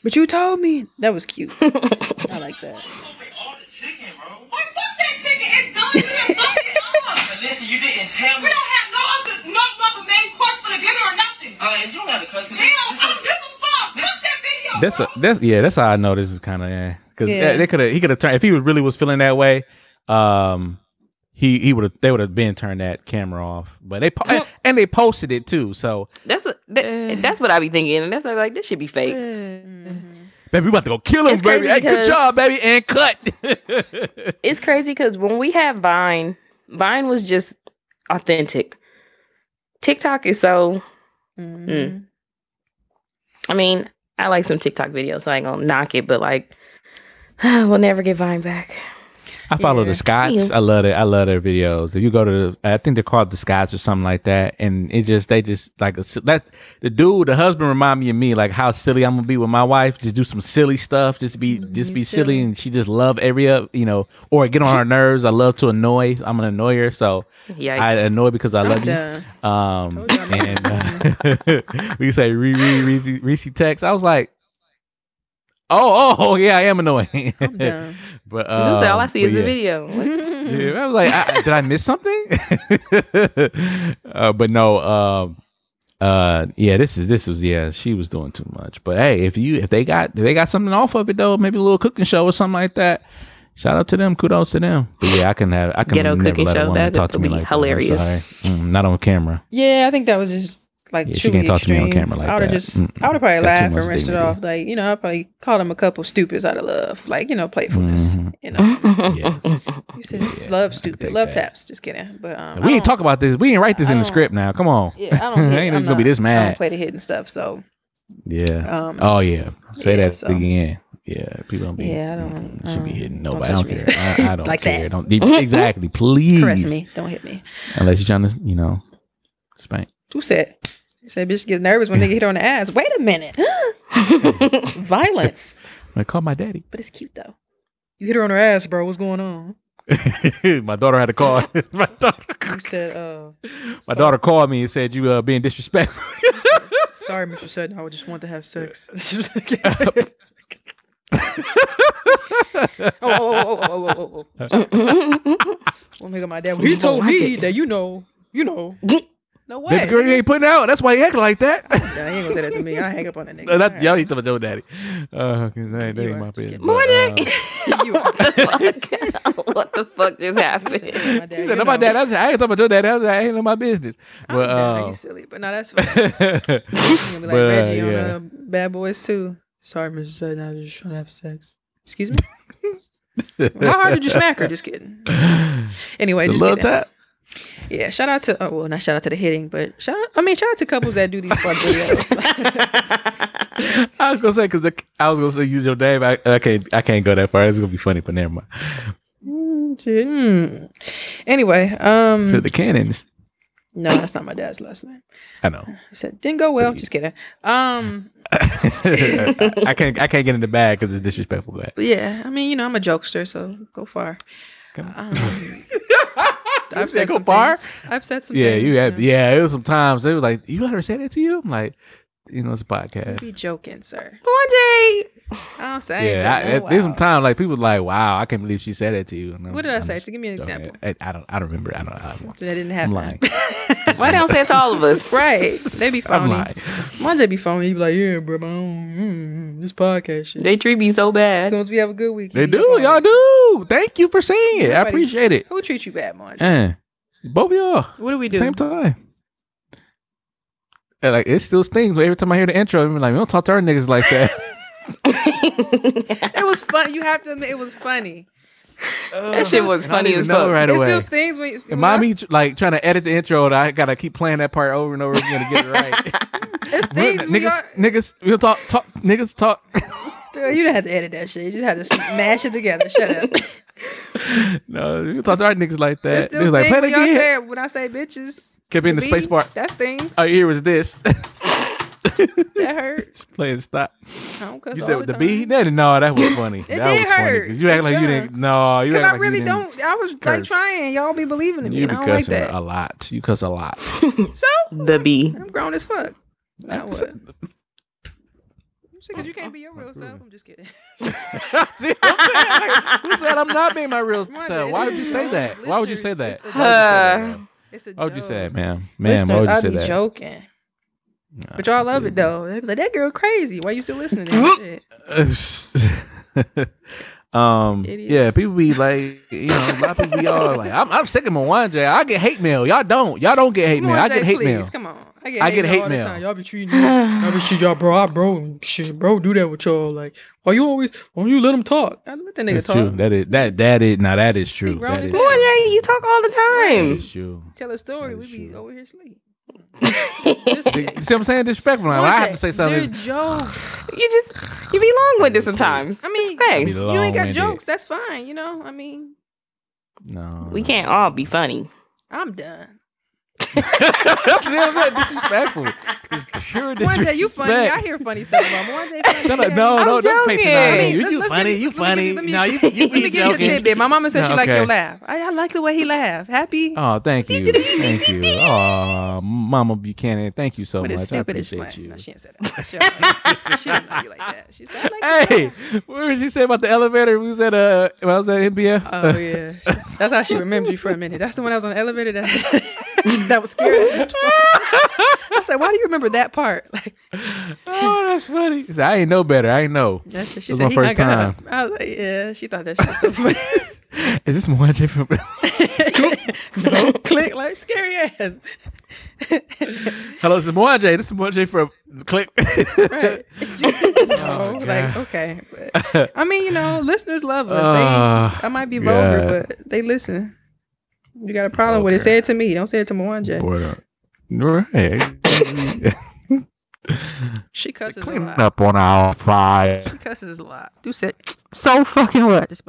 But you told me that was cute. I like that. All the chicken, bro. What fuck that chicken? It's done. It's done. But listen, you didn't tell me. We don't have no other, no other main course for the dinner or nothing. Uh, you don't have a custom. Damn, I don't give a fuck. What's that video? That's a, that's yeah. That's how I know this is kind of yeah. Because yeah. they could have, he could have turned if he really was feeling that way. Um, he he would have, they would have been turned that camera off. But they po- and, and they posted it too. So that's what that, uh, that's what I be thinking. And that's what I be like, this should be fake. Uh, mm-hmm. Baby, we about to go kill him, it's baby. Hey, good job, baby, and cut. It's crazy because when we have Vine. Vine was just authentic. TikTok is so. Mm. Mm. I mean, I like some TikTok videos, so I ain't gonna knock it. But like, we'll never get Vine back. I follow yeah. the Scots. Yeah. I love it. I love their videos. If you go to, the, I think they're called the Scots or something like that. And it just, they just like that. The dude, the husband, remind me of me, like how silly I'm gonna be with my wife. Just do some silly stuff. Just be, just you be silly. silly, and she just love every up, you know, or get on her nerves. I love to annoy. I'm gonna annoy her, so yikes. I annoy because I love I'm you. Um, and uh, we say re re re Reese text. I was like, oh oh yeah, I am annoying. I'm done. But um, all I see is yeah. the video. Dude, I was like, I, did I miss something? uh, but no, um, uh, yeah, this is this was yeah, she was doing too much. But hey, if you if they got if they got something off of it though, maybe a little cooking show or something like that. Shout out to them, kudos to them. But yeah, I can have I can Ghetto never cooking let show. That talk to me like hilarious. That. Mm, not on camera. Yeah, I think that was just. Like yeah, she can't talk extreme. To me on camera like I that. Just, I would have probably laughed and rinsed it off. Like, you know, I probably called him a couple stupids out of love. Like, you know, playfulness. Mm-hmm. You know, yeah. You said this is yeah, love stupid, love that. Taps. Just kidding. But um, we ain't talk about this. We didn't write this in the script now. Come on. Yeah, I don't. Hit, I ain't even gonna be this mad. I don't play the hidden stuff. So. Yeah. Um, oh yeah. Say yeah, that so. Again. Yeah, people don't be. Yeah, I don't. Mm, I should be hitting nobody. Don't I don't me. Care. I, I don't like care. Don't exactly. Please. Caress me. Don't hit me. Unless you're trying to, you know, spank. Who said? You said bitch gets nervous when nigga hit her on the ass. Wait a minute. Violence. I called my daddy. But it's cute though. You hit her on her ass, bro. What's going on? My daughter had a call. My daughter. You said, uh, my daughter called me and said you uh, being disrespectful. Sorry, Mister Sutton. I would just want to have sex. oh, oh, oh, oh, oh, oh. One nigga, my dad. He told me that you know, you know. No way. Baby girl, you ain't putting out. That's why he acting like that. He ain't going to say that to me. I hang up on that nigga. No, that, right. Y'all need to tell Joe daddy. Uh, that ain't, that ain't my business. Morning. But, uh, what, the fuck? What the fuck just happened? She said, dad, she said no, my dad. I, was, I ain't talking about Joe daddy. I, was, I ain't know my business. But, um, no, you silly. But no, that's fine. You're going to be like but, Reggie uh, yeah. on uh, Bad Boys too. Sorry, Mister Sutton. I was just trying to have sex. Excuse me? How hard did you smack her? Just kidding. Anyway, it's just a little tap. Yeah, shout out to oh well, not shout out to the hitting, but shout out, I mean shout out to couples that do these fuck videos. I was gonna say because I was gonna say use your name. I, I can't I can't go that far. It's gonna be funny, but never mind. Mm-hmm. Anyway, um, so the Cannons. No, that's not my dad's last name. I know. He said didn't go well. Please. Just kidding. Um, I, I can't I can't get in the bag because it's disrespectful. But yeah, I mean you know I'm a jokester, so go far. Come on. Um, I've said some bar? Things. I've said some yeah, things. You had, you know? Yeah, it was some times. They were like, you let her say that to you? I'm like, you know, it's a podcast. You be joking, sir. Mwanje. I don't say yeah, I, no, I, there's wow. some time like people like, wow, I can't believe she said that to you. And what did I I'm say? Just, give me an example. I, I don't I don't remember. I don't know how I want so that didn't happen. I'm lying. Why don't say it to all of us? Right. They be phony. Mwanje be phony. You be like, yeah, bro, mm, this podcast shit. They treat me so bad. As soon as we have a good week. They do, phony. Y'all do. Thank you for saying it. Everybody, I appreciate it. Who treats you bad, Mwanje? Eh, both of y'all. What do we do? Same time. And like it still stings. Every time I hear the intro, I'm like, we don't talk to our niggas like that. It was fun. You have to admit, it was funny. Uh, that shit was funny as fuck. Right it away. Still stings when, when mommy I... like trying to edit the intro, and I gotta keep playing that part over and over again to get it right. It stings, niggas. Are... Niggas, we'll talk. Talk, niggas, talk. Dude, you don't have to edit that shit. You just have to smash it together. Shut up. No, you talk to our niggas like that. It's like, play it again. Said, when I say bitches, kept in the space bar. That's things. Oh, here was this. That hurt. Just play and stop. You said with the, the B? That, no, that was funny. It that did was hurt. Funny. You act like you didn't. No, you act like really you didn't. Because I really don't. I was curse. Like trying. Y'all be believing in me. You be I don't cussing like that. A lot. You cuss a lot. So? The B. I'm grown as fuck. Now what? Because you can't be your real self. I'm just kidding. See, who said I'm not being my real self? Why would you say that? Why would you say that? It's a joke. What would you say, ma'am? Ma'am, why would you say that? I be joking. Nah, but y'all love dude. It though. They be like, that girl crazy. Why you still listening to that shit? um, Idiots. Yeah, people be like, you know, a lot of people be all like, I'm, I'm sick of Mwanje. I get hate mail. Y'all don't. Y'all don't get hate Mwanje, mail. I get hate please. Mail. Come on. I get I hate get mail. Hate all mail. The time. Y'all be treating me. I be treating y'all, bro. I bro, shit, bro, do that with y'all. Like, why you always? Why you let them talk? I let that nigga That's talk. True. That is that that is now that is true. That is Mwanje, you talk all the time. That is true. Tell a story. We be true. Over here sleep. You see what I'm saying? Disrespectful. Mwanje, I have to say something. They're jokes. You just you be long with it sometimes. I mean, you ain't got jokes. It. That's fine. You know. I mean, no, we no. can't all be funny. I'm done. See what I'm saying? Disrespectful. It's pure disrespect. Mwanje, you funny. I hear funny stuff about Mwanje. Funny. Shut up. No, I'm no, joking. Don't patronize me. You, you let's, funny. Let's you funny. Let me, no, you, you, you be joking. Give you a tidbit. My mama said no, she okay. liked your laugh. I, I like the way he laughed. Happy. Oh, thank you. Thank you. Oh, Mama Buchanan, thank you so but much. I appreciate you. No, she didn't say that. She didn't know you like that. She said, I like hey, that. What did she say about the elevator? We was at, uh, when I was at N B F. Oh, yeah. That's how she remembers you for a minute. That's the one I was on the elevator that... that was scary. I said, like, why do you remember that part? Like, oh, that's funny. She said, I ain't know better. I ain't know. That's she it was said, my first time. Her. I was like, yeah, she thought that shit was so funny. Is this Mwanje from... no, click, like scary ass. Hello, this is Mwanje. This is Mwanje from Click. Right. No, oh, like, okay. But, I mean, you know, listeners love us. Uh, they, I might be vulgar, God. But they listen. You got a problem okay. with it. Say it to me. Don't say it to Mwanje. Boy, right. She cusses clean a lot. Up on our fire. She cusses a lot. Do said so fucking what? said,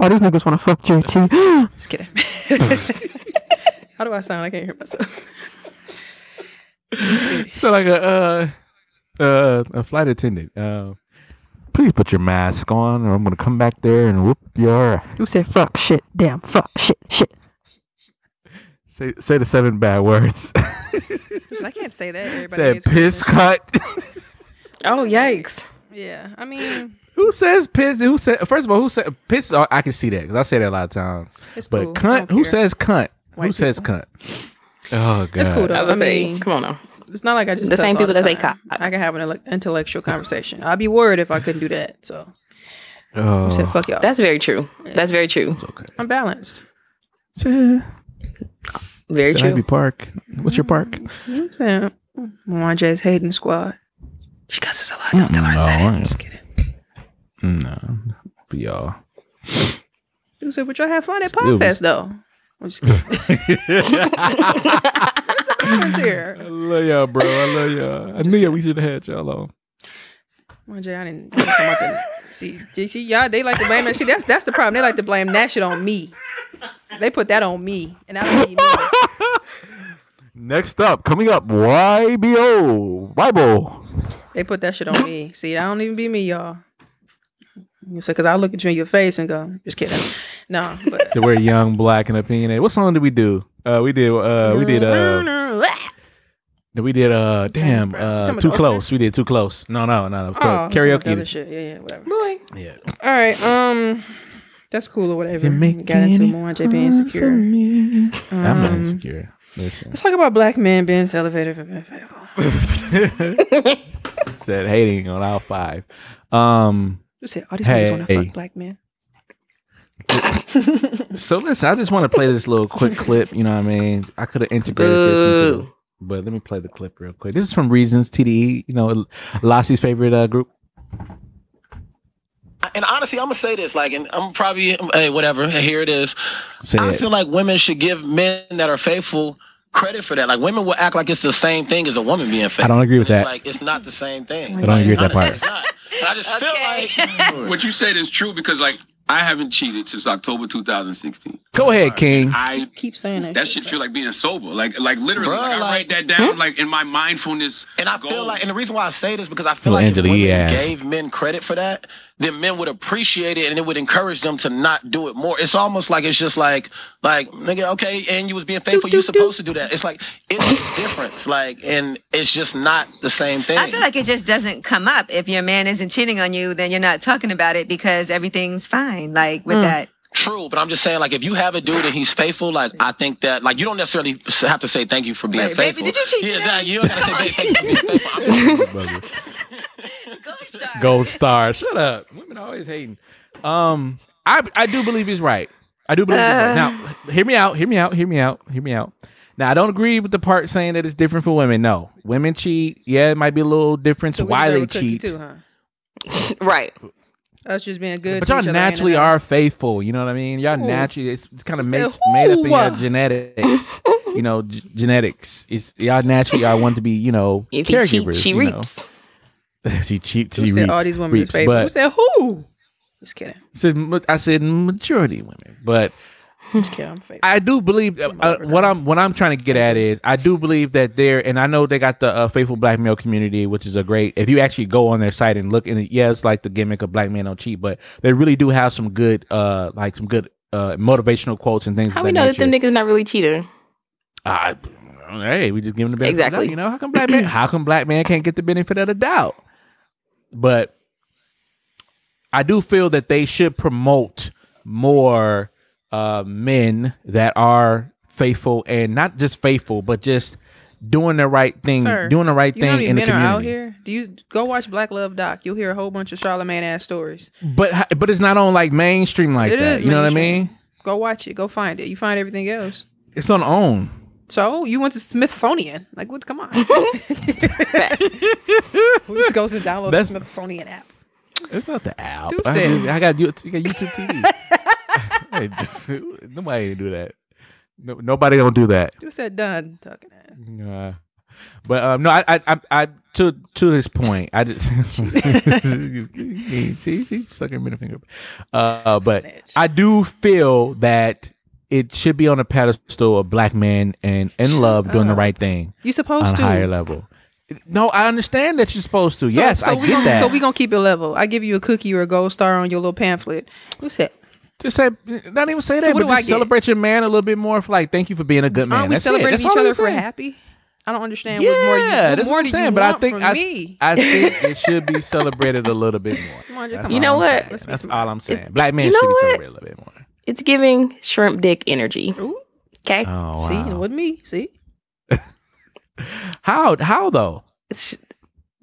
oh, these niggas want to fuck J T. Just kidding. How do I sound? I can't hear myself. So like a uh, uh, a flight attendant. Uh, Please put your mask on, or I'm gonna come back there and whoop your. You said fuck, shit, damn, fuck, shit, shit. Say say the seven bad words. I can't say that. Everybody said piss cut. Oh yikes! Yeah, I mean, who says piss? Who said first of all? Who said piss? I can see that because I say that a lot of times. It's but cool. Cunt. Who care. Says cunt? White who people. Says cunt? Oh god. It's cool though. I, I mean, come on now. It's not like I just the same people that say cop. I can have an intellectual conversation. I'd be worried if I couldn't do that. So oh. I said, "Fuck y'all." That's very true. Yeah. That's very true. It's okay. I'm balanced. So, very so true. Ivy Park. What's your park? I'm saying Mwanje's Hayden Squad. She cusses a lot. Don't mm, tell her no, I said it. I'm just kidding. No, but y'all. You said, "But y'all have fun at Pop Fest, though." I'm just kidding. Here. I love y'all, bro. I love y'all. I knew y'all. We should have had y'all on. Mwanje, I didn't come up and see. See, y'all, they like to blame that shit. That's that's the problem. They like to blame that shit on me. They put that on me, and I don't need me. Next up, coming up, Y B O Bible. They put that shit on me. See, I don't even be me, y'all. You said because I look at you in your face and go, just kidding. No, but so we're young, black, and opinionated. What song did we do? Uh, we did. Uh, we did. Uh, We did uh damn uh too close. We did too close. No, no, no, of course. Oh, karaoke. Shit. Yeah, yeah, whatever. Boy. Yeah. All right. Um that's cool or whatever. Got into Mwanje being insecure. Um, I'm not insecure. Listen. Let's talk about black men being elevated for people. Said hating on aisle five. Um you said all these hey, niggas wanna hey. fuck black men. So listen, I just want to play this little quick clip, you know what I mean? I could have integrated Ooh. this into But let me play the clip real quick. This is from Reasons, T D E, you know, Lassie's favorite uh, group. And honestly, I'm going to say this, like, and I'm probably, hey, whatever, here it is. Say I it. feel like women should give men that are faithful credit for that. Like, women will act like it's the same thing as a woman being faithful. I don't agree with it's that. Like, it's not the same thing. I don't like, agree with honestly, that part. It's not. And I just okay. feel like what you said is true because, like, I haven't cheated since October two thousand sixteen. Go ahead, King. I keep saying that. That shit feel like being sober. Like, like literally, Bruh, like, like, I write that down hmm? like in my mindfulness. And I goals. feel like, and the reason why I say this because I feel well, like Angela, if women yeah. gave men credit for that, then men would appreciate it and it would encourage them to not do it more. It's almost like it's just like, like nigga, okay, and you was being faithful. You're supposed to do that. It's like it's a difference. Like, and it's just not the same thing. I feel like it just doesn't come up. If your man isn't cheating on you, then you're not talking about it because everything's fine. Like with mm. that. True, but I'm just saying, like, if you have a dude and he's faithful, like, I think that, like, you don't necessarily have to say thank you for being Wait, faithful. Baby, did you cheat? Yeah, exactly. You don't gotta say thank you for being faithful. Gold star. Gold star. Shut up. Women are always hating. Um, I I do believe he's right. I do believe uh, he's right. Now, hear me out. Hear me out. Hear me out. Hear me out. Now, I don't agree with the part saying that it's different for women. No, women cheat. Yeah, it might be a little difference so why they cheat. Too, huh? Right. Us just being good, but y'all naturally are faithful. You know what I mean? Y'all Ooh. naturally, it's, it's kind of made, made up in your genetics. You know, g- genetics. It's y'all naturally are want to be. You know, if caregivers. He cheat, she you reaps. Know. she cheats. She reaps. All these women reaps, are faithful. Who said who? Just kidding. I said I said majority women, but I do believe uh, what I'm what I'm trying to get at is I do believe that there, and I know they got the uh, faithful black male community, which is a great. If you actually go on their site and look, and yeah, it's like the gimmick of black men don't cheat, but they really do have some good, uh, like some good uh, motivational quotes and things. How of that we know nature. That them niggas not really cheating? Uh, hey, we just give them the benefit exactly. of the doubt. You know, how come black man? How come black man can't get the benefit of the doubt? But I do feel that they should promote more. Uh, men that are faithful and not just faithful, but just doing the right thing, Sir, doing the right you thing know any in men the community. Are out here? Do you go watch Black Love Doc? You'll hear a whole bunch of Charlamagne ass stories. But but it's not on like mainstream like it that. You mainstream. Know what I mean? Go watch it. Go find it. You find everything else. It's on OWN. So you went to Smithsonian? Like what? Come on. Who just goes and downloads the Smithsonian app? It's not the app. Dude I, said. I got YouTube T V. Nobody do that. No, nobody don't do that. You said done talking ass. Nah, uh, but um, no, I, I, I, I, to to this point, I just see, see, stuck in middle finger. Uh, but Snitch. I do feel that it should be on a pedestal of black men and in love doing uh, the right thing. You supposed on to a higher level. No, I understand that you're supposed to. So, yes, so I get gonna, that. So we gonna keep it level. I give you a cookie or a gold star on your little pamphlet. Who said? Just say, not even say so that, but just celebrate your man a little bit more. For like, thank you for being a good man. Aren't we that's celebrating each other if we're happy? I don't understand. Yeah, what more you, what that's more what I'm saying. But I think I, I think it should be celebrated a little bit more. That's you know I'm what? That's smart. All I'm saying. It's, Black men you know should be celebrated what? A little bit more. It's giving shrimp dick energy. Ooh. Okay. Oh, wow. See, and with me, see. how? How though? It's,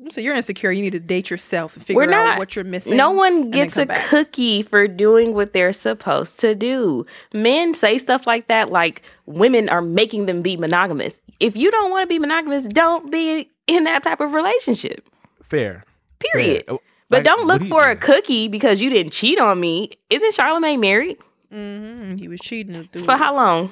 So you're insecure. You need to date yourself and figure not, out what you're missing. No one gets a back. Cookie for doing what they're supposed to do. Men say stuff like that, like women are making them be monogamous. If you don't want to be monogamous, don't be in that type of relationship. Fair. Period. Fair. But like, don't look do for mean? A cookie because you didn't cheat on me. Isn't Charlamagne married? Mm-hmm. He was cheating. For how long?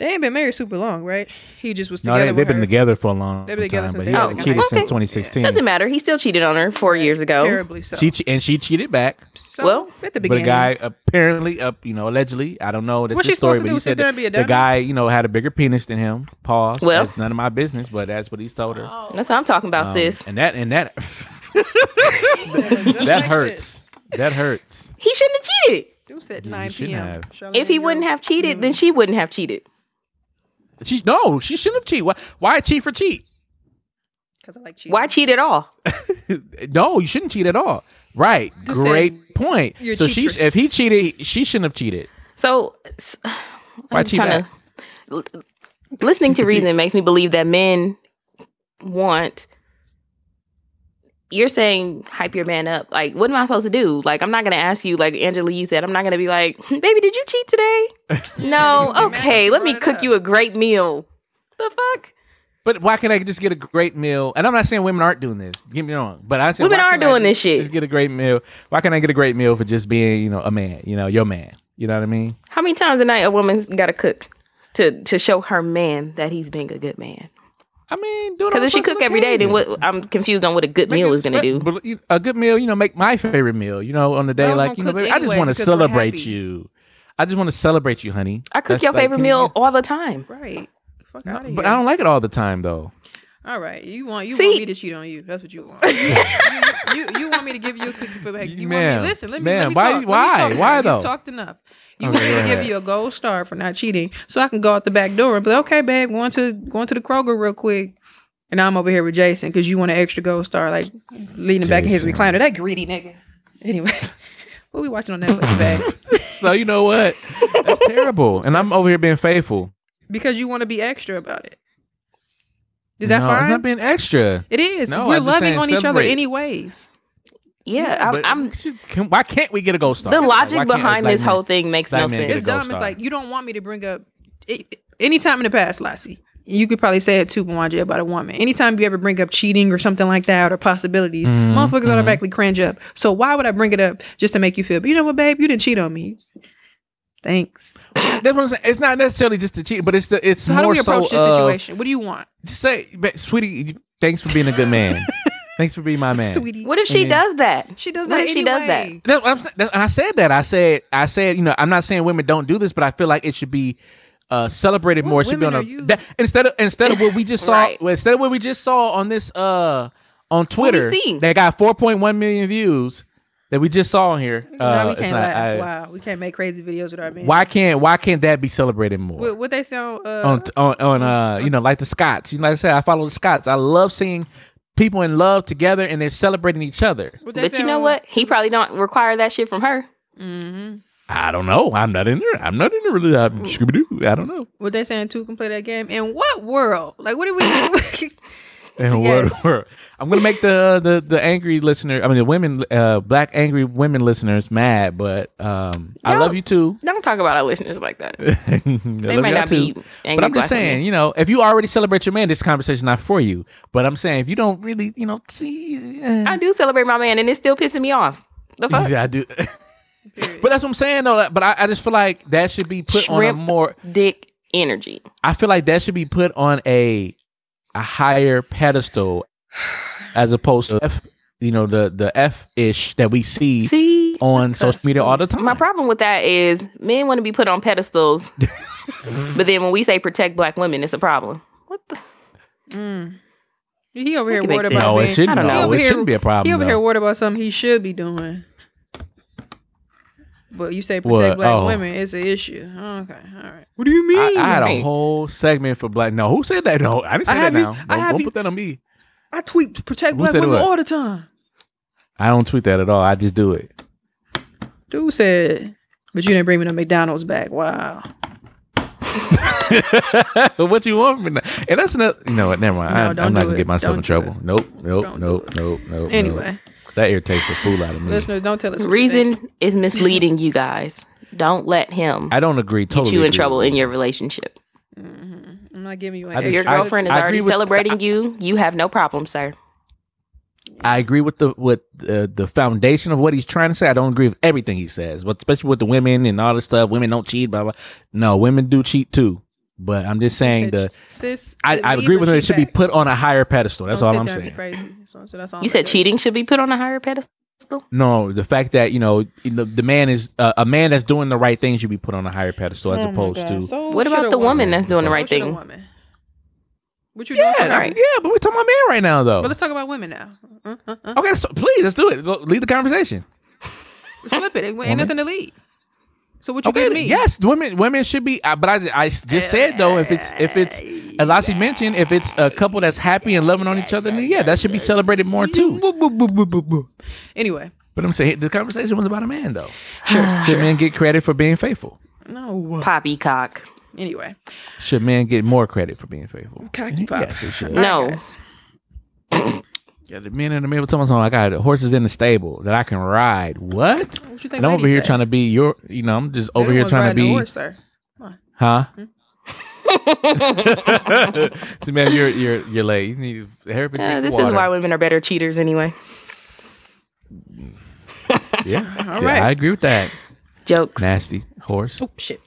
They ain't been married super long, right? He just was together. No, they, with they've her. Been together for a long they've been together time, since but he cheated okay. since twenty sixteen. Doesn't matter. He still cheated on her four years ago. Terribly so. She and she cheated back. So, well, at the beginning, but the guy apparently, up, uh, you know, allegedly, I don't know. That's what his story, but he said that the guy, you know, had a bigger penis than him. Pause. Well, that's none of my business, but that's what he's told her. Oh. That's what I'm talking about, um, sis. And that and that that hurts. That hurts. He shouldn't have cheated. Dude said yeah, nine p.m. If he wouldn't have cheated, then she wouldn't have cheated. She, no, she shouldn't have cheated. Why, why cheat for cheat? Because I like cheating. Why cheat at all? No, you shouldn't cheat at all. Right. Just great point. So she, if he cheated, she shouldn't have cheated. So why I'm cheat trying to, listening to reason makes me believe that men want. You're saying hype your man up. Like, what am I supposed to do? Like, I'm not going to ask you, like Angelique said, I'm not going to be like, baby, did you cheat today? No. Okay. Let me cook you a great meal. The fuck? But why can't I just get a great meal? And I'm not saying women aren't doing this. Get me wrong. But I said, women are doing this shit. Just get a great meal. Why can't I get a great meal for just being, you know, a man, you know, your man? You know what I mean? How many times a night a woman's got to cook to, to show her man that he's being a good man? I mean, do it because if she cook every day, then what? I'm confused on what a good meal is going to do. A good meal, you know, make my favorite meal, you know, on the day like, you know, I just want to celebrate you. I just want to celebrate you, honey. I cook your favorite meal all the time, right? Fuck out of here. But I don't like it all the time, though. All right, you want you want me to cheat on you? That's what you want. you, you you want me to give you a cookie for back? You want me? Listen, let me let me talk. Why? Why though? You've talked enough. You okay, want me to give you a gold star for not cheating, so I can go out the back door and be like, okay, babe, going to going to the Kroger real quick, and I'm over here with Jason because you want an extra gold star, like leaning Jason. Back in his recliner. That greedy nigga. Anyway, what we watching on Netflix back? So you know what? That's terrible, and I'm over here being faithful because you want to be extra about it. Is that no, fine? I'm not being extra. It is. No, we're loving on celebrate. Each other anyways. Yeah, yeah I'm, I'm. Why can't we get a gold star? The logic like, behind this whole thing makes no sense. It's dumb. It's like you don't want me to bring up it, anytime in the past, Lassie. You could probably say it too, Mwanje, about a woman. Anytime you ever bring up cheating or something like that or possibilities, mm, motherfuckers mm. automatically cringe up. So why would I bring it up just to make you feel? But you know what, babe, you didn't cheat on me. Thanks. That's what I'm saying. It's not necessarily just to cheat, but it's the it's so more so. How do we approach so, this situation? Uh, what do you want? Just say, sweetie, thanks for being a good man. Thanks for being my man, sweetie. What if she and does that? She does what that. If anyway? She does that? That's what I'm saying. That's, and I said that. I said. I said. You know, I'm not saying women don't do this, but I feel like it should be uh, celebrated what more. It should be on a that, instead of instead of what we just saw. Right. Instead of what we just saw on this uh, on Twitter that got four point one million views. That we just saw on here. Uh, no, we can't not, I, wow, we can't make crazy videos with our men. Why can't Why can't that be celebrated more? What, what they say on uh, on on, on uh, you know, like the Scots. You know, like I said, I follow the Scots. I love seeing people in love together and they're celebrating each other. But you know on, what? He probably don't require that shit from her. Mm-hmm. I don't know. I'm not in there. I'm not in there really. I'm Scooby-Doo. I don't know. What they saying? Two can play that game. In what world? Like, what are we? And yes. word, word. I'm gonna make the, the the angry listener, I mean the women, uh, black angry women listeners mad, but um, I love you too. Don't talk about our listeners like that. They might not too. be angry. But I'm just saying, women. You know, if you already celebrate your man, this conversation's not for you. But I'm saying if you don't really, you know, see, uh, I do celebrate my man, and it's still pissing me off. The fuck? Yeah, I do. But that's what I'm saying though. But I, I just feel like that should be put Shrimp on a more dick energy. I feel like that should be put on a. a higher pedestal as opposed to F, you know, the the F-ish that we see, see on social media all the time. My problem with that is men want to be put on pedestals, but then when we say protect black women, it's a problem. What the? Mm. He over here worried about no, it shouldn't, I don't know. No, it here, shouldn't be a problem. He over though. here worried about something he should be doing. But you say protect what? black oh. women, it's an issue. Okay, all right. What do you mean? I, I had a whole segment for black. No, who said that? No, I didn't say I that. You, now I no, don't you, put that on me. I tweet protect who black women all the time. I don't tweet that at all. I just do it. Dude said, but you didn't bring me no McDonald's back. Wow. What you want from me? And that's another. You know what? Never mind. No, I, don't I'm not gonna it. get myself don't in trouble. Nope. Nope. Don't nope. Nope. Nope. Anyway. Nope. That irritates the fool out of me. Listeners, don't tell us. Reason is misleading you guys. Don't let him. I don't agree. Totally get you in agree. trouble in your relationship. Mm-hmm. I'm not giving you. An just, your girlfriend I, is I already celebrating with, I, you. You have no problem, sir. I agree with the with uh, the foundation of what he's trying to say. I don't agree with everything he says, but especially with the women and all this stuff. Women don't cheat. Blah blah. No, women do cheat too. But I'm just saying the sis, I, I agree with her. It should back. be put on a higher pedestal. That's all I'm saying. Crazy. So, so that's all you I'm said. Like cheating that. should be put on a higher pedestal. No, the fact that you know the, the man is uh, a man that's doing the right thing should be put on a higher pedestal as oh opposed to. So what about the woman, woman that's doing the right so thing? Woman? What you yeah, doing? I mean, yeah, but we're talking about men right now, though. But let's talk about women now. Uh, uh, uh. Okay, so please let's do it. Lead the conversation. Flip it. It ain't nothing to lead. So what you okay, mean? Yes, women women should be. But I, I just said though, if it's if it's as Lassie mentioned, if it's a couple that's happy and loving on each other, then yeah, that should be celebrated more too. Anyway, but I'm saying the conversation was about a man though. Sure, should men get credit for being faithful? No, poppycock. Anyway, should men get more credit for being faithful? Cocky pop. Yes, it should. No. Yeah, the men in the middle. Someone's on. I got horses in the stable that I can ride. What? What you think? And I'm over here said? trying to be your. You know, I'm just over here trying to be. Horse, sir. Huh? Hmm? So, man, you're you're you're late. You need a hairpin. Uh, this water. is why women are better cheaters, anyway. Yeah. All right. Yeah, I agree with that. Jokes. Nasty horse. Oh shit.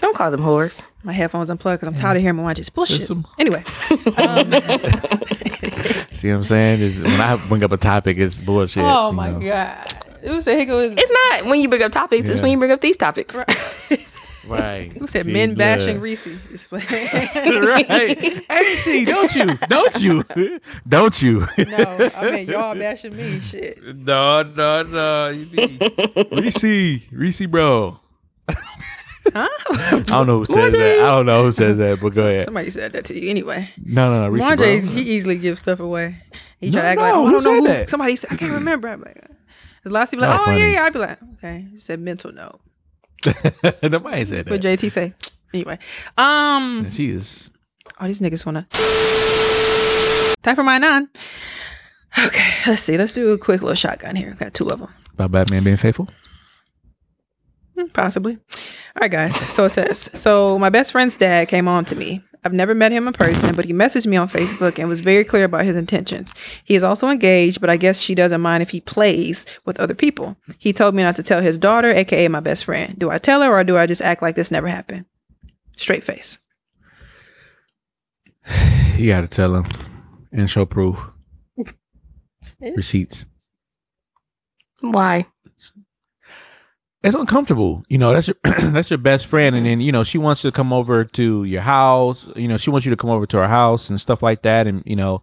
Don't call them whores. My headphones unplugged because I'm tired of hearing Mwanje's bullshit. Some... Anyway. Um, see what I'm saying? It's, when I bring up a topic, it's bullshit. Oh my know. God. It was a hiccup. It's not when you bring up topics. Yeah. It's when you bring up these topics. Right. Right. Who said see, men look. bashing Reese? Right. Hey, she, don't you? Don't you? Don't you? No, I mean, y'all bashing me. Shit. No, no, no. You be... Reese. Reese, bro. Huh? I don't know who says Mwanje. that. I don't know who says that, but go so, ahead. Somebody said that to you anyway. No, no, no. Mwanje, he easily gives stuff away. He try no, to act no, like, oh, I don't know who. That? Somebody said, I can't remember. I'm like, his last be like, Not oh funny. yeah, yeah. I'd be like, okay, you said mental note. Nobody said that. But J T say anyway. Um, she is. Oh, these niggas wanna. Time for my nine. Okay, let's see. Let's do a quick little shotgun here. Got two of them. About Batman being faithful. Possibly. All right, guys. So it says, so my best friend's dad came on to me. I've never met him in person, but he messaged me on Facebook and was very clear about his intentions. He is also engaged, but I guess she doesn't mind if he plays with other people. He told me not to tell his daughter, A K A my best friend. Do I tell her or do I just act like this never happened? Straight face. You got to tell him and show proof. receipts. Why? It's uncomfortable. You know, that's your that's your best friend. And then, you know, she wants to come over to your house. You know, she wants you to come over to her house and stuff like that. And, you know,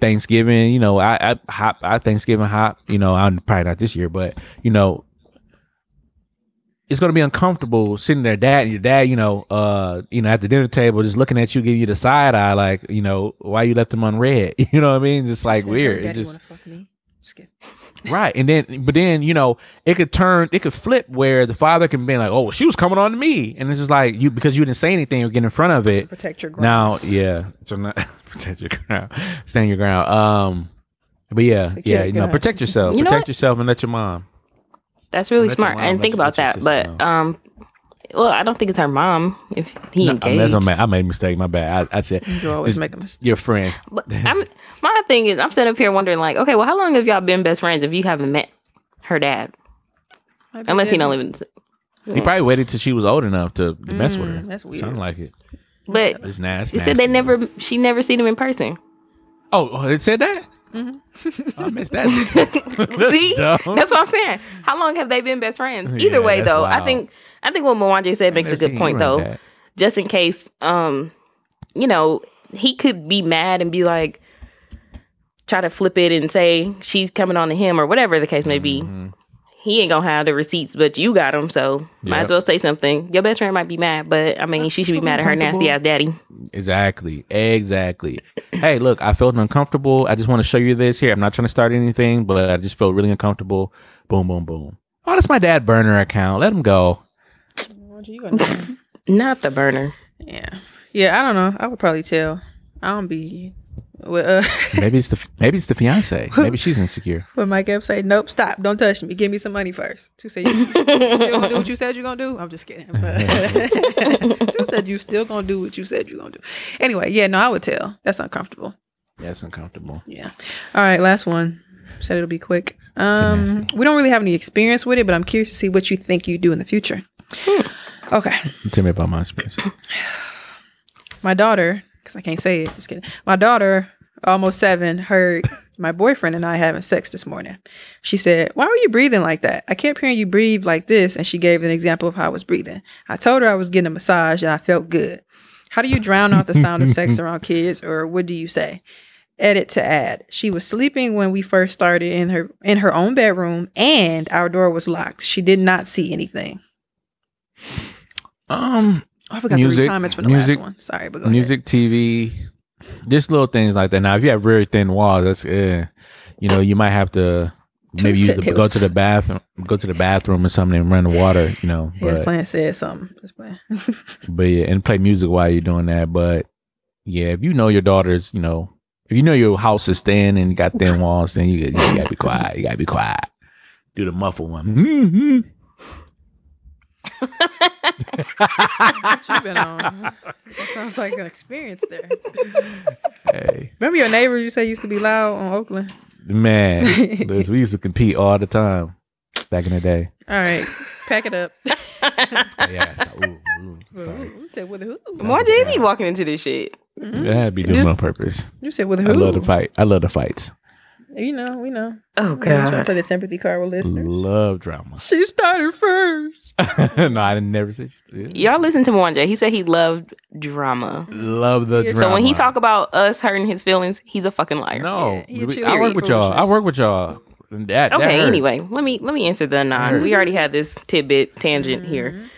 Thanksgiving, you know, I, I hop, I Thanksgiving hop, you know, I'm probably not this year, but, you know, it's going to be uncomfortable sitting there, dad, and your dad, you know, uh, you know, at the dinner table, just looking at you, giving you the side eye, like, you know, why you left them unread? You know what I mean? Just like so weird. Daddy just, wanna fuck me? Just kidding. Right. And then, but then, you know, it could turn, it could flip where the father can be like, oh, she was coming on to me. And it's just like, you, because you didn't say anything, you get in front of it. So protect your ground. Now, yeah. So not, protect your ground. Stand your ground. Um, But yeah, so yeah, you know, protect yourself. You protect yourself and let your mom. That's really smart. I didn't think about that. But, um, well, I don't think it's her mom if he no, engaged. I, mean, I made a mistake. My bad. I, I said, you always make a mistake. Your friend. But I'm, my thing is, I'm sitting up here wondering, like, okay, well, how long have y'all been best friends if you haven't met her dad? Unless he don't live in the yeah. He probably waited till she was old enough to, to mess mm, with her. That's weird. Something like it. But it's nasty. It said they never, she never seen him in person. Oh, it said that? Mm-hmm. I missed that. See, dumb. That's what I'm saying. How long have they been best friends? Either yeah, way, though, wild. I think I think what Mwanje said makes a good point, though. Like just in case, um, you know, he could be mad and be like, try to flip it and say she's coming on to him or whatever the case may be. Mm-hmm. He ain't gonna have the receipts, but you got them, so yep. might as well say something. Your best friend might be mad, but I mean, that's she should so be mad at her nasty ass daddy. Exactly, exactly. Hey, look, I felt uncomfortable. I just want to show you this here. I'm not trying to start anything, but I just felt really uncomfortable. Boom, boom, boom. Oh, that's my dad burner account. Let him go. Not the burner. Yeah, yeah. I don't know. I would probably tell. I don't be. Well, uh, maybe it's the maybe it's the fiance. Maybe she's insecure. But Mike Epps say, "Nope, stop! Don't touch me. Give me some money first." Two said, "You still gonna do what you said you're gonna do." I'm just kidding. But two said, "You still gonna do what you said you're gonna do." Anyway, yeah, no, I would tell. That's uncomfortable. Yeah, it's uncomfortable. Yeah. All right, last one. Said it'll be quick. Um, we don't really have any experience with it, but I'm curious to see what you think you do in the future. Hmm. Okay. Tell me about my experience. My daughter. Cause I can't say it. Just kidding. My daughter, almost seven, heard my boyfriend and I having sex this morning. She said, "Why were you breathing like that? I kept hearing you breathe like this." And she gave an example of how I was breathing. I told her I was getting a massage and I felt good. How do you drown out the sound of sex around kids, or what do you say? Edit to add. She was sleeping when we first started in her in her own bedroom, and our door was locked. She did not see anything. Um. Oh, I forgot music, three comments for the music, last one. Sorry, but go music, ahead. T V, just little things like that. Now, if you have very thin walls, that's eh, you know, you might have to maybe use the, go to the bathroom, go to the bathroom or something and run the water. You know, yeah, but, playing said something. Just playing. But yeah, and play music while you're doing that. But yeah, if you know your daughter's, you know, if you know your house is thin and you got thin walls, then you, you gotta be quiet. You gotta be quiet. Do the muffle one. Mm-hmm. What you been on? That sounds like an experience there. Hey, remember your neighbor you say used to be loud on Oakland? Man, Liz, we used to compete all the time back in the day. All right, pack it up. Yeah, so, ooh, ooh, sorry. Ooh, you said with who? Why did he walking into this shit? Mm-hmm. Yeah, I'd be doing it on purpose. You said with who? I love the fight. I love the fights. You know, we know. Oh, God. I'm trying to play the sympathy card with listeners. Love drama. She started first. No, I didn't never say she did. Y'all listen to Mwanje. He said he loved drama. Love the so drama. So when he talk about us hurting his feelings, he's a fucking liar. No. Yeah, we, I work with y'all. I work with y'all. That, okay, that anyway. Let me let me answer the non. We already had this tidbit tangent mm-hmm. here.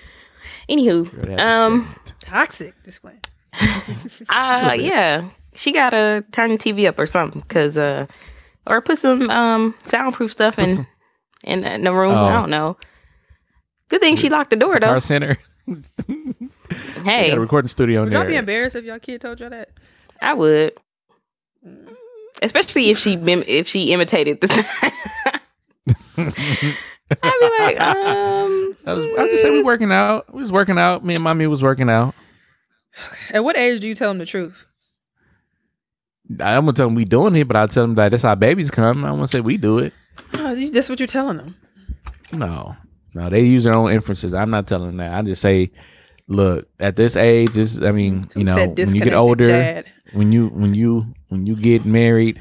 Anywho. um, Toxic display. uh, yeah. She got to turn the T V up or something because... Uh, Or put some um, soundproof stuff in some, in, in the room. Oh. I don't know. Good thing she locked the door, Guitar though. Center. Hey. A recording studio in there. Would y'all be embarrassed if y'all kid told y'all that? I would. Especially if she mim- if she imitated the sound. I'd be like, um... I was, I was just saying we working out. We was working out. Me and Mommy was working out. At what age do you tell them the truth? I'm gonna tell them we doing it, but I tell them that that's how babies come. I won't say we do it. Oh, that's what you're telling them. No, no, they use their own inferences. I'm not telling them that. I just say, look, at this age, this, I mean, so you know, when you get older, dad. when you when you when you get married,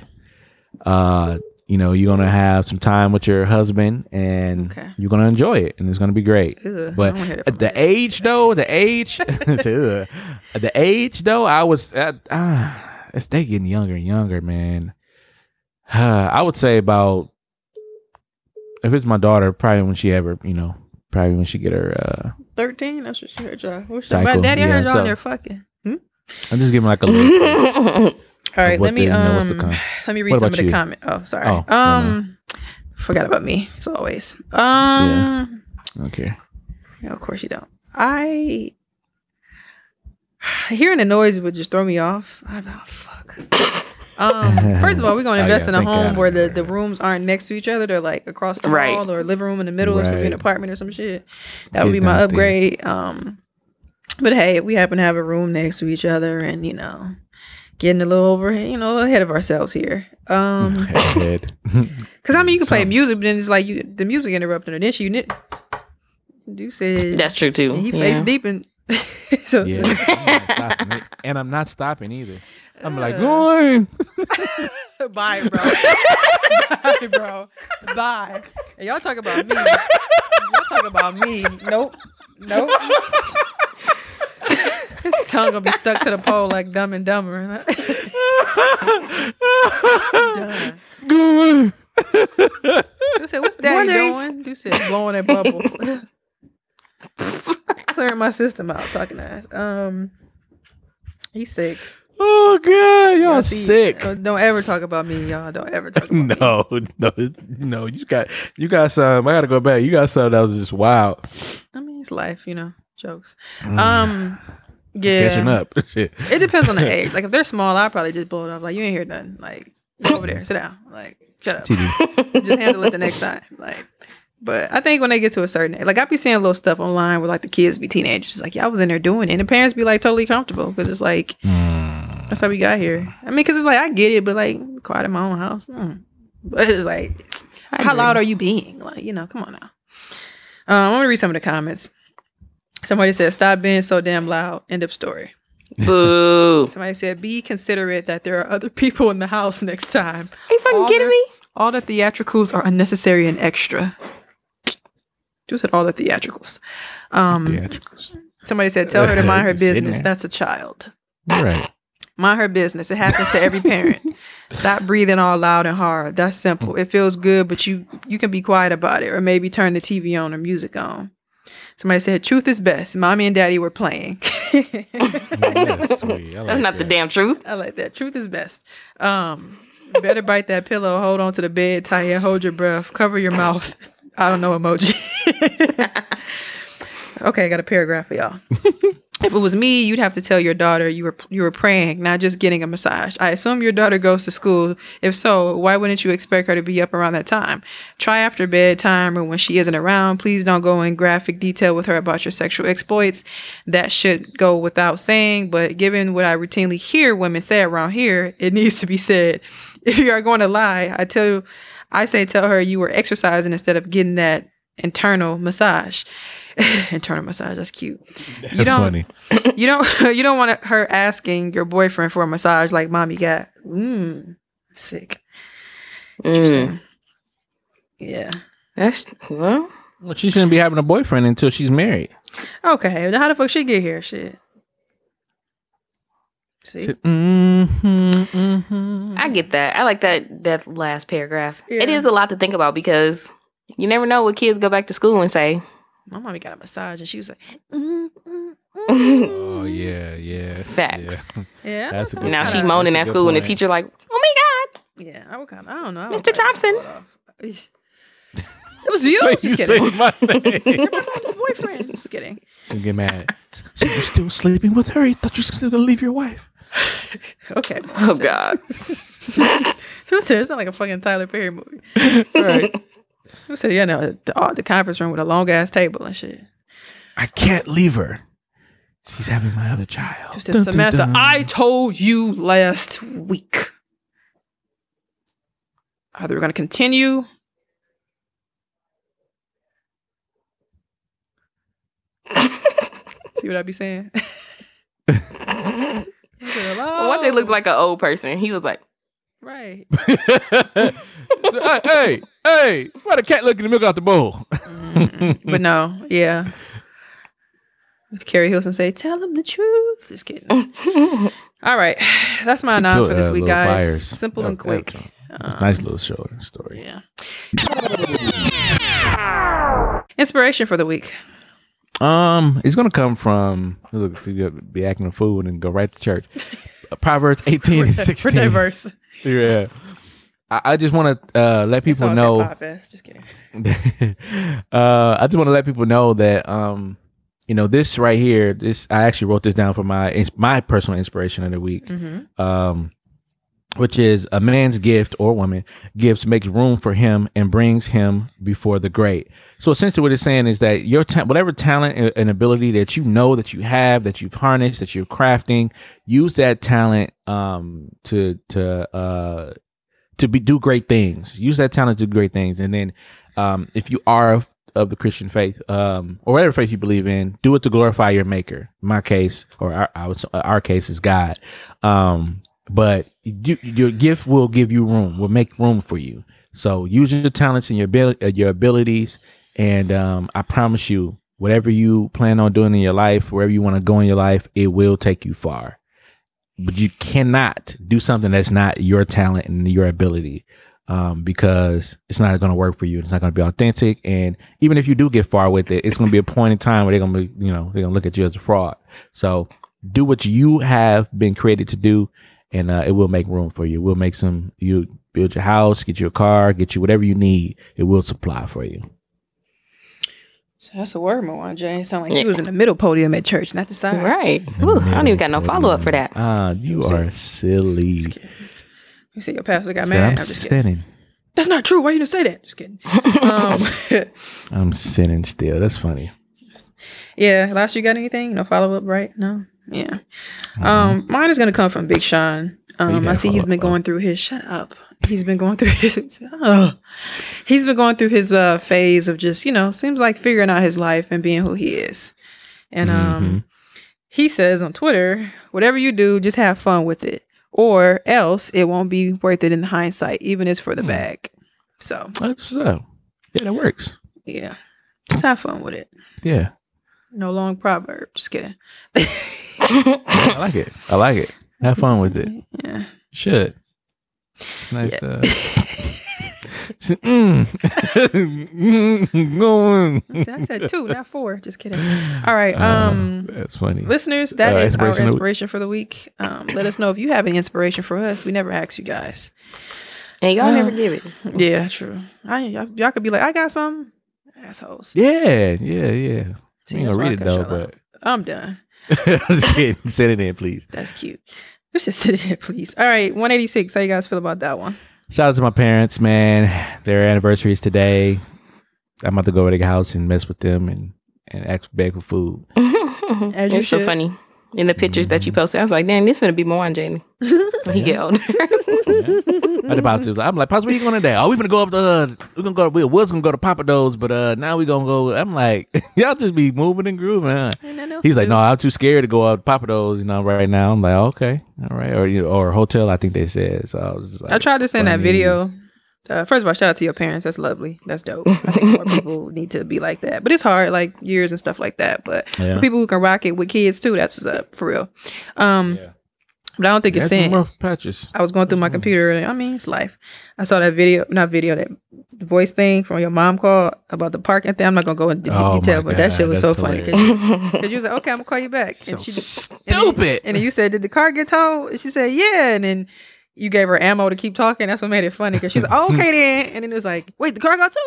uh, You know, you're going to have some time with your husband and okay. you're going to enjoy it and it's going to be great. Ew, but at the age though, the age, at the age though, I was, uh, uh, it's they getting younger and younger, man. Uh, I would say about, if it's my daughter, probably when she ever, you know, probably when she get her. Uh, thirteen, that's what she heard y'all. My daddy yeah, heard y'all so, and they're fucking. Hmm? I'm just giving like a little. All right, let me the, um, you know, let me read what some of the you? comment. Oh, sorry. Oh, um, forgot about me as always. Um, yeah. Okay. Yeah, of course you don't. I hearing the noise would just throw me off. I don't fuck. Um, first of all, we're gonna invest oh, yeah, in a home where the, the rooms aren't next to each other. They're like across the right. hall or a living room in the middle, right. or something, an apartment or some shit. That would be my upgrade. Um, but hey, we happen to have a room next to each other, and you know. Getting a little over, you know, ahead of ourselves here. Um, because I mean, you can so, play music, but then it's like you, the music interrupted, and then she knit. You said that's true too. And he yeah. face deep and so, yeah. I'm and I'm not stopping either. I'm uh, like, going. Bye, bro. Bye, bro. Bye. And y'all talk about me. Y'all talk about me. Nope. Nope. His tongue will be stuck to the pole like Dumb and Dumber. Good. You said, "What's Daddy doing?" You said, "Blowing that bubble, clearing my system out." Talking to us. Um, he's sick. Oh God, y'all, y'all see, sick. Don't ever talk about me, y'all. Don't ever talk about no, me. No, no, no. You got, you got some. I gotta go back. You got some that was just wild. I mean, it's life, you know. Jokes. Mm. Um. Yeah, catching up. Shit. It depends on the age. Like if they're small, I'll probably just blow it off. Like you ain't hear nothing. Like you over there, sit down. Like shut up. T V. Just handle it the next time. Like, but I think when they get to a certain age, like I be seeing little stuff online where like the kids be teenagers. Like yeah, I was in there doing it, and the parents be like totally comfortable because it's like mm. that's how we got here. I mean, because it's like I get it, but like quiet in my own house. Mm. But it's like, I how agree. Loud are you being? Like you know, come on now. Um, I'm gonna read some of the comments. Somebody said, "Stop being so damn loud." End of story. Boo. Somebody said, "Be considerate that there are other people in the house next time." Are you fucking all kidding their, me? All the theatricals are unnecessary and extra. You said all the theatricals. Um, theatricals. Somebody said, "Tell her to mind her business." That's a child. All right. Mind her business. It happens to every parent. Stop breathing all loud and hard. That's simple. It feels good, but you you can be quiet about it, or maybe turn the T V on or music on. Somebody said, "Truth is best. Mommy and Daddy were playing." Yeah, that's sweet. I like that's not that. The damn truth. I like that. Truth is best. Um, better bite that pillow. Hold on to the bed tight and hold your breath. Cover your mouth. I don't know emoji. Okay, I got a paragraph for y'all. "If it was me, you'd have to tell your daughter you were you were praying, not just getting a massage. I assume your daughter goes to school. If so, why wouldn't you expect her to be up around that time? Try after bedtime or when she isn't around. Please don't go in graphic detail with her about your sexual exploits. That should go without saying, but given what I routinely hear women say around here, it needs to be said. If you are going to lie, I tell you, I say tell her you were exercising instead of getting that internal massage." Internal massage, that's cute. That's you don't, funny. You don't you don't want her asking your boyfriend for a massage like mommy got. Mmm. Sick. Interesting. Mm. Yeah. That's well. Well, she shouldn't be having a boyfriend until she's married. Okay. How the fuck she get here? Shit. See? Mm-hmm, mm-hmm. I get that. I like that that last paragraph. Yeah. It is a lot to think about because you never know what kids go back to school and say. My mommy got a massage and she was like, mm, mm, mm. "Oh yeah, yeah, facts." Yeah, yeah. That's that's now she moaning at school, point. And the teacher like, "Oh my God!" Yeah, I would kind of, I don't know, Mister Thompson. It was you. Wait, just you kidding. My name. Boyfriend. Just kidding. She get mad. So you're still sleeping with her? You thought you were gonna leave your wife? Okay. Oh God. Who said it's not like a fucking Tyler Perry movie? All right. Who said, yeah, no, the, uh, the conference room with a long-ass table and shit. "I can't leave her. She's having my other child." Who said, dun, Samantha, dun, dun. "I told you last week. Either we're going to continue." See what I be saying? Said, what they look like an old person. He was like, Right. hey, hey, hey, why the cat looking the milk out the bowl? Mm-hmm. But no, yeah. Carrie Hilson say, tell him the truth. Just kidding. All right. That's my announce for this week, guys. Fires. Simple that, and quick. Um, nice little short story. Yeah. Inspiration for the week. Um, it's gonna come from look to be acting a fool and go right to church. Proverbs eighteen and sixteen. We're diverse. Yeah, I, I just want to uh, let people know. Just kidding. uh, I just want to let people know that um, you know, this right here. This I actually wrote this down for my my personal inspiration of the week. Mm-hmm. Um, which is a man's gift or woman gives makes room for him and brings him before the great. So essentially what it's saying is that your ta- whatever talent and ability that you know that you have, that you've harnessed, that you're crafting, use that talent um, to to uh, to be do great things. Use that talent to do great things. And then um, if you are of, of the Christian faith um, or whatever faith you believe in, do it to glorify your maker. In my case, or our, our, our case is God. Um, but You, your gift will give you room, will make room for you. So use your talents and your abil- your abilities, and um, I promise you, whatever you plan on doing in your life, wherever you want to go in your life, it will take you far. But you cannot do something that's not your talent and your ability, um, because it's not going to work for you. It's not going to be authentic, and even if you do get far with it, it's going to be a point in time where they're going to, you know, they're going to look at you as a fraud. So do what you have been created to do. And uh, it will make room for you. We'll make some, you build your house, get you a car, get you whatever you need. It will supply for you. So that's a word, Mwanje. It sound like yeah. you was in the middle podium at church, not the side. Right. Ooh, I don't even got no follow-up for that. Ah, you are saying? Silly. You said your pastor got so mad. I'm, I'm just sinning. Kidding. That's not true. Why you didn't say that? Just kidding. um, I'm sinning still. That's funny. Yeah. Last, you got anything? No follow-up, right? No? Yeah. Um, mine is going to come from Big Sean. Um, I see he's been going through his, shut up. He's been going through his, uh, he's been going through his uh, phase of just, you know, seems like figuring out his life and being who he is. And um, mm-hmm. he says on Twitter, whatever you do, just have fun with it or else it won't be worth it in hindsight, even if it's for the mm-hmm. bag. So. so. Yeah, that works. Yeah. Just have fun with it. Yeah. No long proverb. Just kidding. I like it. I like it. Have fun with it. Yeah. Should. Nice. Yeah. Uh, mm. mm. I said two, not four. Just kidding. All right. Um, um, that's funny. Listeners, that uh, is our inspiration for the week. Um, let us know if you have any inspiration for us. We never ask you guys. And y'all um, never give it. Yeah, true. I, y'all, y'all could be like, I got some. Assholes. Yeah, yeah, yeah. See, we ain't gonna read it though, but. I'm done. I'm just kidding. Send it in, please. That's cute. Let's just send it in, please. All right, one eighty-six. How you guys feel about that one? Shout out to my parents, man. Their anniversary is today. I'm about to go to their house and mess with them and and ask beg for food. As you it's should. So funny. In the pictures mm-hmm. that you posted, I was like, "Dang, this gonna be Mwanje when he get older." yeah. I'm about to. I'm like, "Pops, where you going today? Oh, we gonna go up to. Uh, we gonna go. We was gonna go to Papa Do's, but uh, now we gonna go." I'm like, "Y'all just be moving and grooving." Huh? He's like, "No, I'm too scared to go out to Papa Do's, you know, right now." I'm like, "Okay, all right," or you know, or hotel, I think they said. So I was just like, I tried to send funny. That video. Uh, first of all, shout out to your parents. That's lovely. That's dope. I think more people need to be like that. But it's hard, like years and stuff like that. But yeah. for people who can rock it with kids too, that's what's up, for real. Um, yeah. But I don't think yeah, it's saying. Patches. I was going through my computer. And, I mean, it's life. I saw that video, not video, that voice thing from your mom call about the parking thing. I'm not going to go into oh detail, but God, that shit was so hilarious. Funny. Because you was like, okay, I'm going to call you back. So and she, stupid. And then, and then you said, did the car get towed? And she said, yeah. And then. You gave her ammo to keep talking. That's what made it funny because she's like, oh, okay then. And then it was like, wait, the car got too?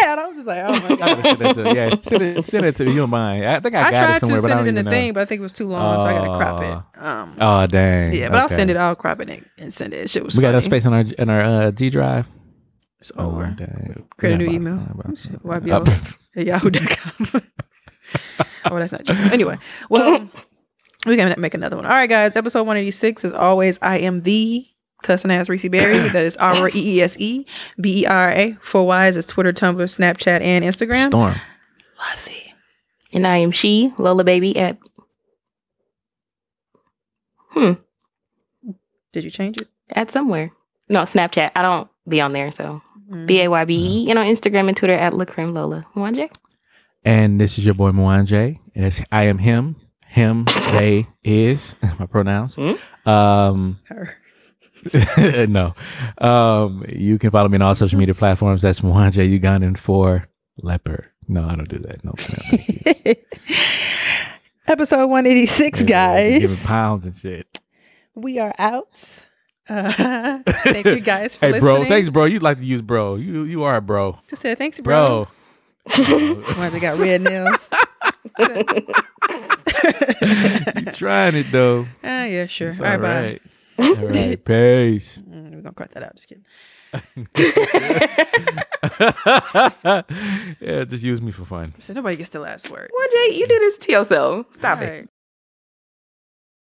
Yeah. And I was just like, oh my God. to, yeah, send it, send it to you don't mind. I think I, I got it somewhere. I tried to send but it in the know. Thing, but I think it was too long, uh, so I got to crop it. Um, oh, dang. Yeah, but okay. I'll send it. I'll crop it and, and send it. Shit was we funny. Got enough space on our, in our uh, G drive. It's oh, over. Dang. Create yeah, a new email. Y B O at yahoo dot com. Oh, that's not true. Anyway, well, we can make another one. All right, guys. Episode one eighty-six. As always, I am the... cussing ass Reese Berry. That is R E E S E B E R A. Four Y's is Twitter, Tumblr, Snapchat, and Instagram. Storm. Lassie. And I am she, Lola Baby at... Hmm. Did you change it? At somewhere. No, Snapchat. I don't be on there, so. Mm-hmm. B A Y B E. And on Instagram and Twitter at LaCrimLola. Mwanje. And this is your boy Mwanje. And it's I am him. Him, they, is. My pronouns. Mm-hmm. Um, Her. no. Um, you can follow me on all social media platforms. That's Mwanje Ugandan for leopard. No, I don't do that. No. no Episode one eighty-six, guys. Giving pounds and shit. We are out. Uh, thank you guys for hey, listening. Hey, bro. Thanks, bro. You like to use bro. You you are a bro. Just said thanks, bro. Bro. Mwanje got red nails. You trying it, though. Ah, yeah, sure. It's all, all right, bye. All right, peace. We're going to cut that out. Just kidding. Yeah, just use me for fun. So nobody gets the last word. Well, Jay, you did this to yourself. Stop right. it.